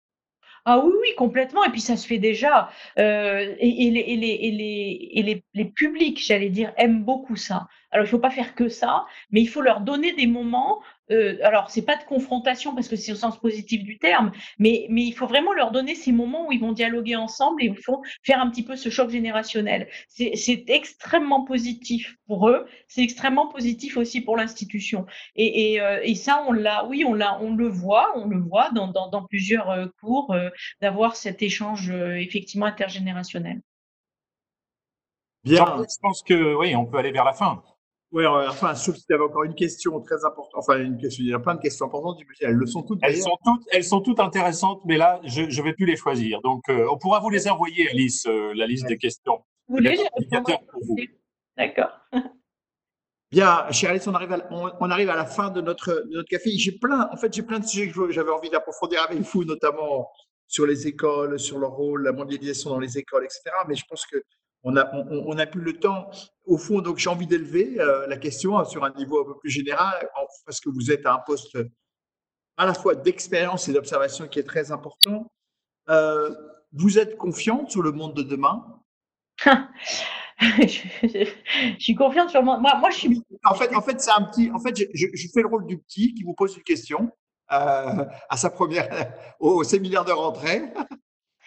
Ah oui, oui, complètement. Et puis, ça se fait déjà. Euh, et, et, les, et, les, et, les, et les, les publics, j'allais dire, aiment beaucoup ça. Alors, il ne faut pas faire que ça, mais il faut leur donner des moments. Euh, alors, ce n'est pas de confrontation parce que c'est au sens positif du terme, mais, mais il faut vraiment leur donner ces moments où ils vont dialoguer ensemble et où ils vont faire un petit peu ce choc générationnel. C'est, c'est extrêmement positif pour eux, c'est extrêmement positif aussi pour l'institution. Et, et, euh, et ça, on l'a, oui, on l'a, on le voit, on le voit dans, dans, dans plusieurs euh, cours euh, d'avoir cet échange euh, effectivement intergénérationnel. Bien, alors, je pense que oui, on peut aller vers la fin. Oui, enfin, sauf si tu avais encore une question très importante. Enfin, une question, il y a plein de questions importantes du budget. Elles le sont toutes. Elles sont toutes, elles sont toutes intéressantes, mais là, je ne vais plus les choisir. Donc, euh, on pourra vous les envoyer, Alice, euh, la liste ouais. des questions. Vous voulez, j'ai D'accord. Bien, chère Alice, on arrive, à, on, on arrive à la fin de notre, de notre café. J'ai plein, en fait, j'ai plein de sujets que j'avais envie d'approfondir avec vous, notamment sur les écoles, sur leur rôle, la mondialisation dans les écoles, et cetera. Mais je pense que On a, on, on a plus le temps. Au fond, donc, j'ai envie d'élever euh, la question hein, sur un niveau un peu plus général, parce que vous êtes à un poste à la fois d'expérience et d'observation qui est très important. Euh, vous êtes confiante sur le monde de demain? je, je, je suis confiante sur le monde. Moi, moi je suis. En fait, en fait, c'est un petit. En fait, je, je, je fais le rôle du petit qui vous pose une question euh, à sa première, au, au séminaire de rentrée.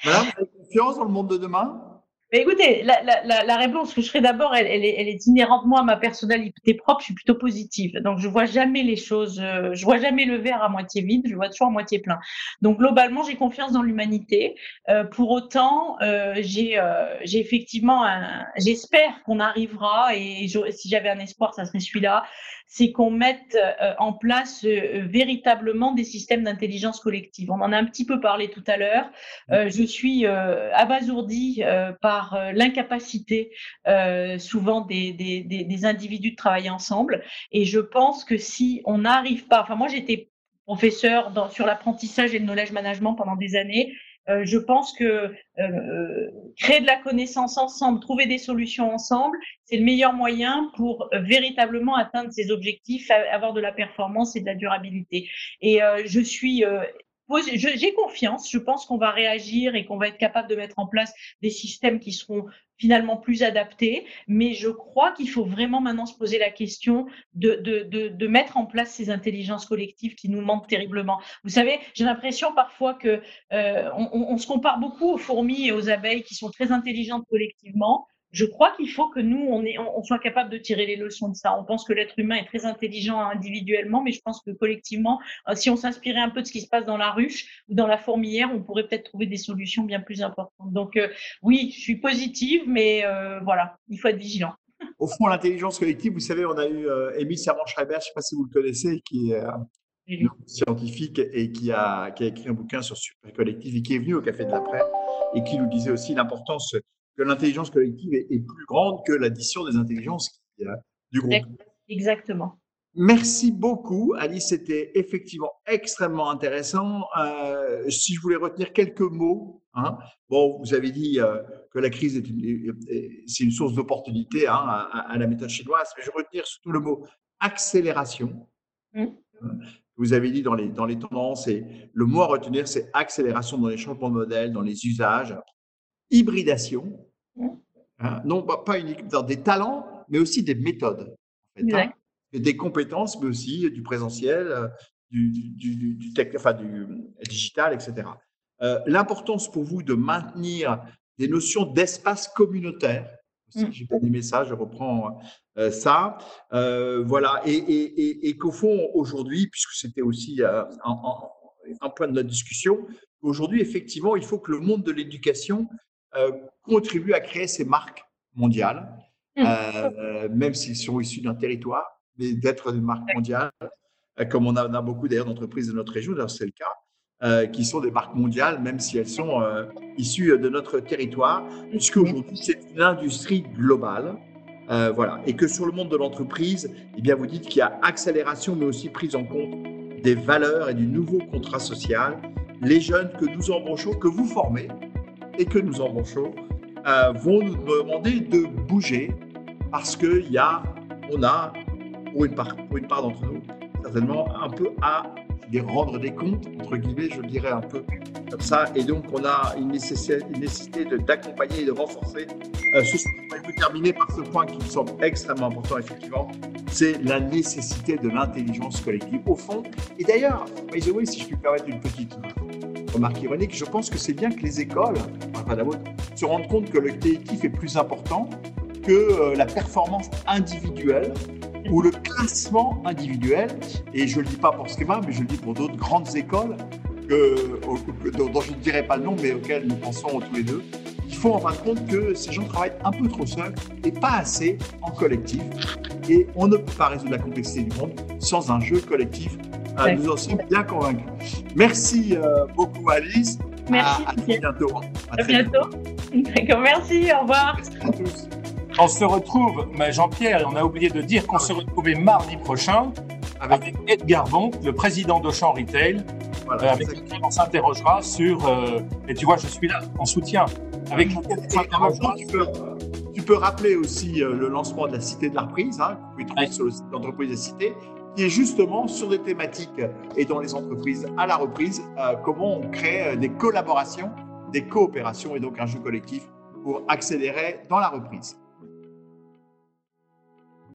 Voilà, vous avez confiance dans le monde de demain? Mais écoutez, la, la, la réponse que je ferai d'abord, elle, elle, elle est inhérente, moi, à ma personnalité propre, je suis plutôt positive. Donc, je vois jamais les choses, je vois jamais le verre à moitié vide, je vois toujours à moitié plein. Donc, globalement, j'ai confiance dans l'humanité. Euh, pour autant, euh, j'ai, euh, j'ai effectivement, un, j'espère qu'on arrivera, et je, si j'avais un espoir, ça serait celui-là, c'est qu'on mette euh, en place euh, véritablement des systèmes d'intelligence collective. On en a un petit peu parlé tout à l'heure. Euh, je suis euh, abasourdie euh, par l'incapacité euh, souvent des, des, des, des individus de travailler ensemble. Et je pense que si on n'arrive pas… Enfin, moi, j'étais professeure dans, sur l'apprentissage et le knowledge management pendant des années. Euh, je pense que euh, créer de la connaissance ensemble, trouver des solutions ensemble, c'est le meilleur moyen pour véritablement atteindre ses objectifs, avoir de la performance et de la durabilité. Et euh, je suis… Euh, J'ai confiance, je pense qu'on va réagir et qu'on va être capable de mettre en place des systèmes qui seront finalement plus adaptés, mais je crois qu'il faut vraiment maintenant se poser la question de, de, de, de mettre en place ces intelligences collectives qui nous manquent terriblement. Vous savez, j'ai l'impression parfois que euh, on, on se compare beaucoup aux fourmis et aux abeilles qui sont très intelligentes collectivement. Je crois qu'il faut que nous, on, est, on soit capable de tirer les leçons de ça. On pense que l'être humain est très intelligent individuellement, mais je pense que collectivement, si on s'inspirait un peu de ce qui se passe dans la ruche ou dans la fourmilière, on pourrait peut-être trouver des solutions bien plus importantes. Donc euh, oui, je suis positive, mais euh, voilà, il faut être vigilant. Au fond, l'intelligence collective, vous savez, on a eu euh, Émile Servan-Schreiber, je ne sais pas si vous le connaissez, qui est euh, oui. scientifique et qui a, qui a écrit un bouquin sur super collectif et qui est venu au Café de la Presse et qui nous disait aussi l'importance que l'intelligence collective est plus grande que l'addition des intelligences du groupe. Exactement. Merci beaucoup, Alice. C'était effectivement extrêmement intéressant. Euh, si je voulais retenir quelques mots, hein, bon, vous avez dit euh, que la crise est une, c'est une source d'opportunité hein, à, à la méthode chinoise, mais je retire surtout le mot accélération. Mmh. Vous avez dit dans les, dans les tendances, et le mot à retenir, c'est accélération dans les changements de modèles, dans les usages, hybridation. Hein, non, bah, pas uniquement dans des talents, mais aussi des méthodes, en fait, hein, et des compétences, mais aussi du présentiel, euh, du, du, du, du, tech, enfin, du digital, et cetera. Euh, l'importance pour vous de maintenir des notions d'espace communautaire. Aussi, mmh. J'ai pas aimé ça, je reprends euh, ça. Euh, voilà, et, et, et, et qu'au fond, aujourd'hui, puisque c'était aussi euh, un, un, un point de notre discussion, aujourd'hui, effectivement, il faut que le monde de l'éducation Euh, contribuent à créer ces marques mondiales, euh, mmh. même s'ils sont issus d'un territoire, mais d'être des marques mondiales, euh, comme on a, on a beaucoup d'ailleurs d'entreprises de notre région, d'ailleurs c'est le cas, euh, qui sont des marques mondiales, même si elles sont euh, issues de notre territoire, puisqu'aujourd'hui c'est une industrie globale, euh, voilà, et que sur le monde de l'entreprise, eh bien vous dites qu'il y a accélération, mais aussi prise en compte des valeurs et du nouveau contrat social. Les jeunes que nous embauchons, que vous formez, et que nous embauchons, euh, vont nous demander de bouger parce qu'on a, on a pour, une part, pour une part d'entre nous, certainement un peu à des, rendre des comptes, entre guillemets, je dirais un peu comme ça. Et donc, on a une nécessité, une nécessité de, d'accompagner et de renforcer euh, ce sujet. Je vais terminer par ce point qui me semble extrêmement important, effectivement, c'est la nécessité de l'intelligence collective, au fond. Et d'ailleurs, by the way, si je puis permettre une petite remarque ironique, je pense que c'est bien que les écoles, enfin la vôtre, se rendent compte que le collectif est plus important que la performance individuelle ou le classement individuel. Et je ne le dis pas pour Skema, mais je le dis pour d'autres grandes écoles que, que, dont je ne dirai pas le nom, mais auxquelles nous pensons tous les deux. Il faut en fin de compte que ces gens travaillent un peu trop seuls et pas assez en collectif. Et on ne peut pas résoudre la complexité du monde sans un jeu collectif. Ah, nous en sommes bien convaincus. Merci euh, beaucoup, Alice. Merci. À, à très bientôt. À, à très bientôt. bientôt. D'accord, merci, au revoir. Merci à tous. On se retrouve, Jean-Pierre, on a oublié de dire qu'on ah, se retrouvait mardi prochain avec Edgar, donc, le président d'Auchan Retail. Voilà, euh, avec lequel on s'interrogera sur. Euh, et tu vois, je suis là en soutien. Avec lequel on s'interrogera sur. Tu peux rappeler aussi euh, le lancement de la Cité de la Reprise, hein, que vous pouvez trouver ouais. sur le site d'entreprise des cités, qui est justement sur des thématiques et dans les entreprises à la reprise, euh, comment on crée des collaborations, des coopérations et donc un jeu collectif pour accélérer dans la reprise.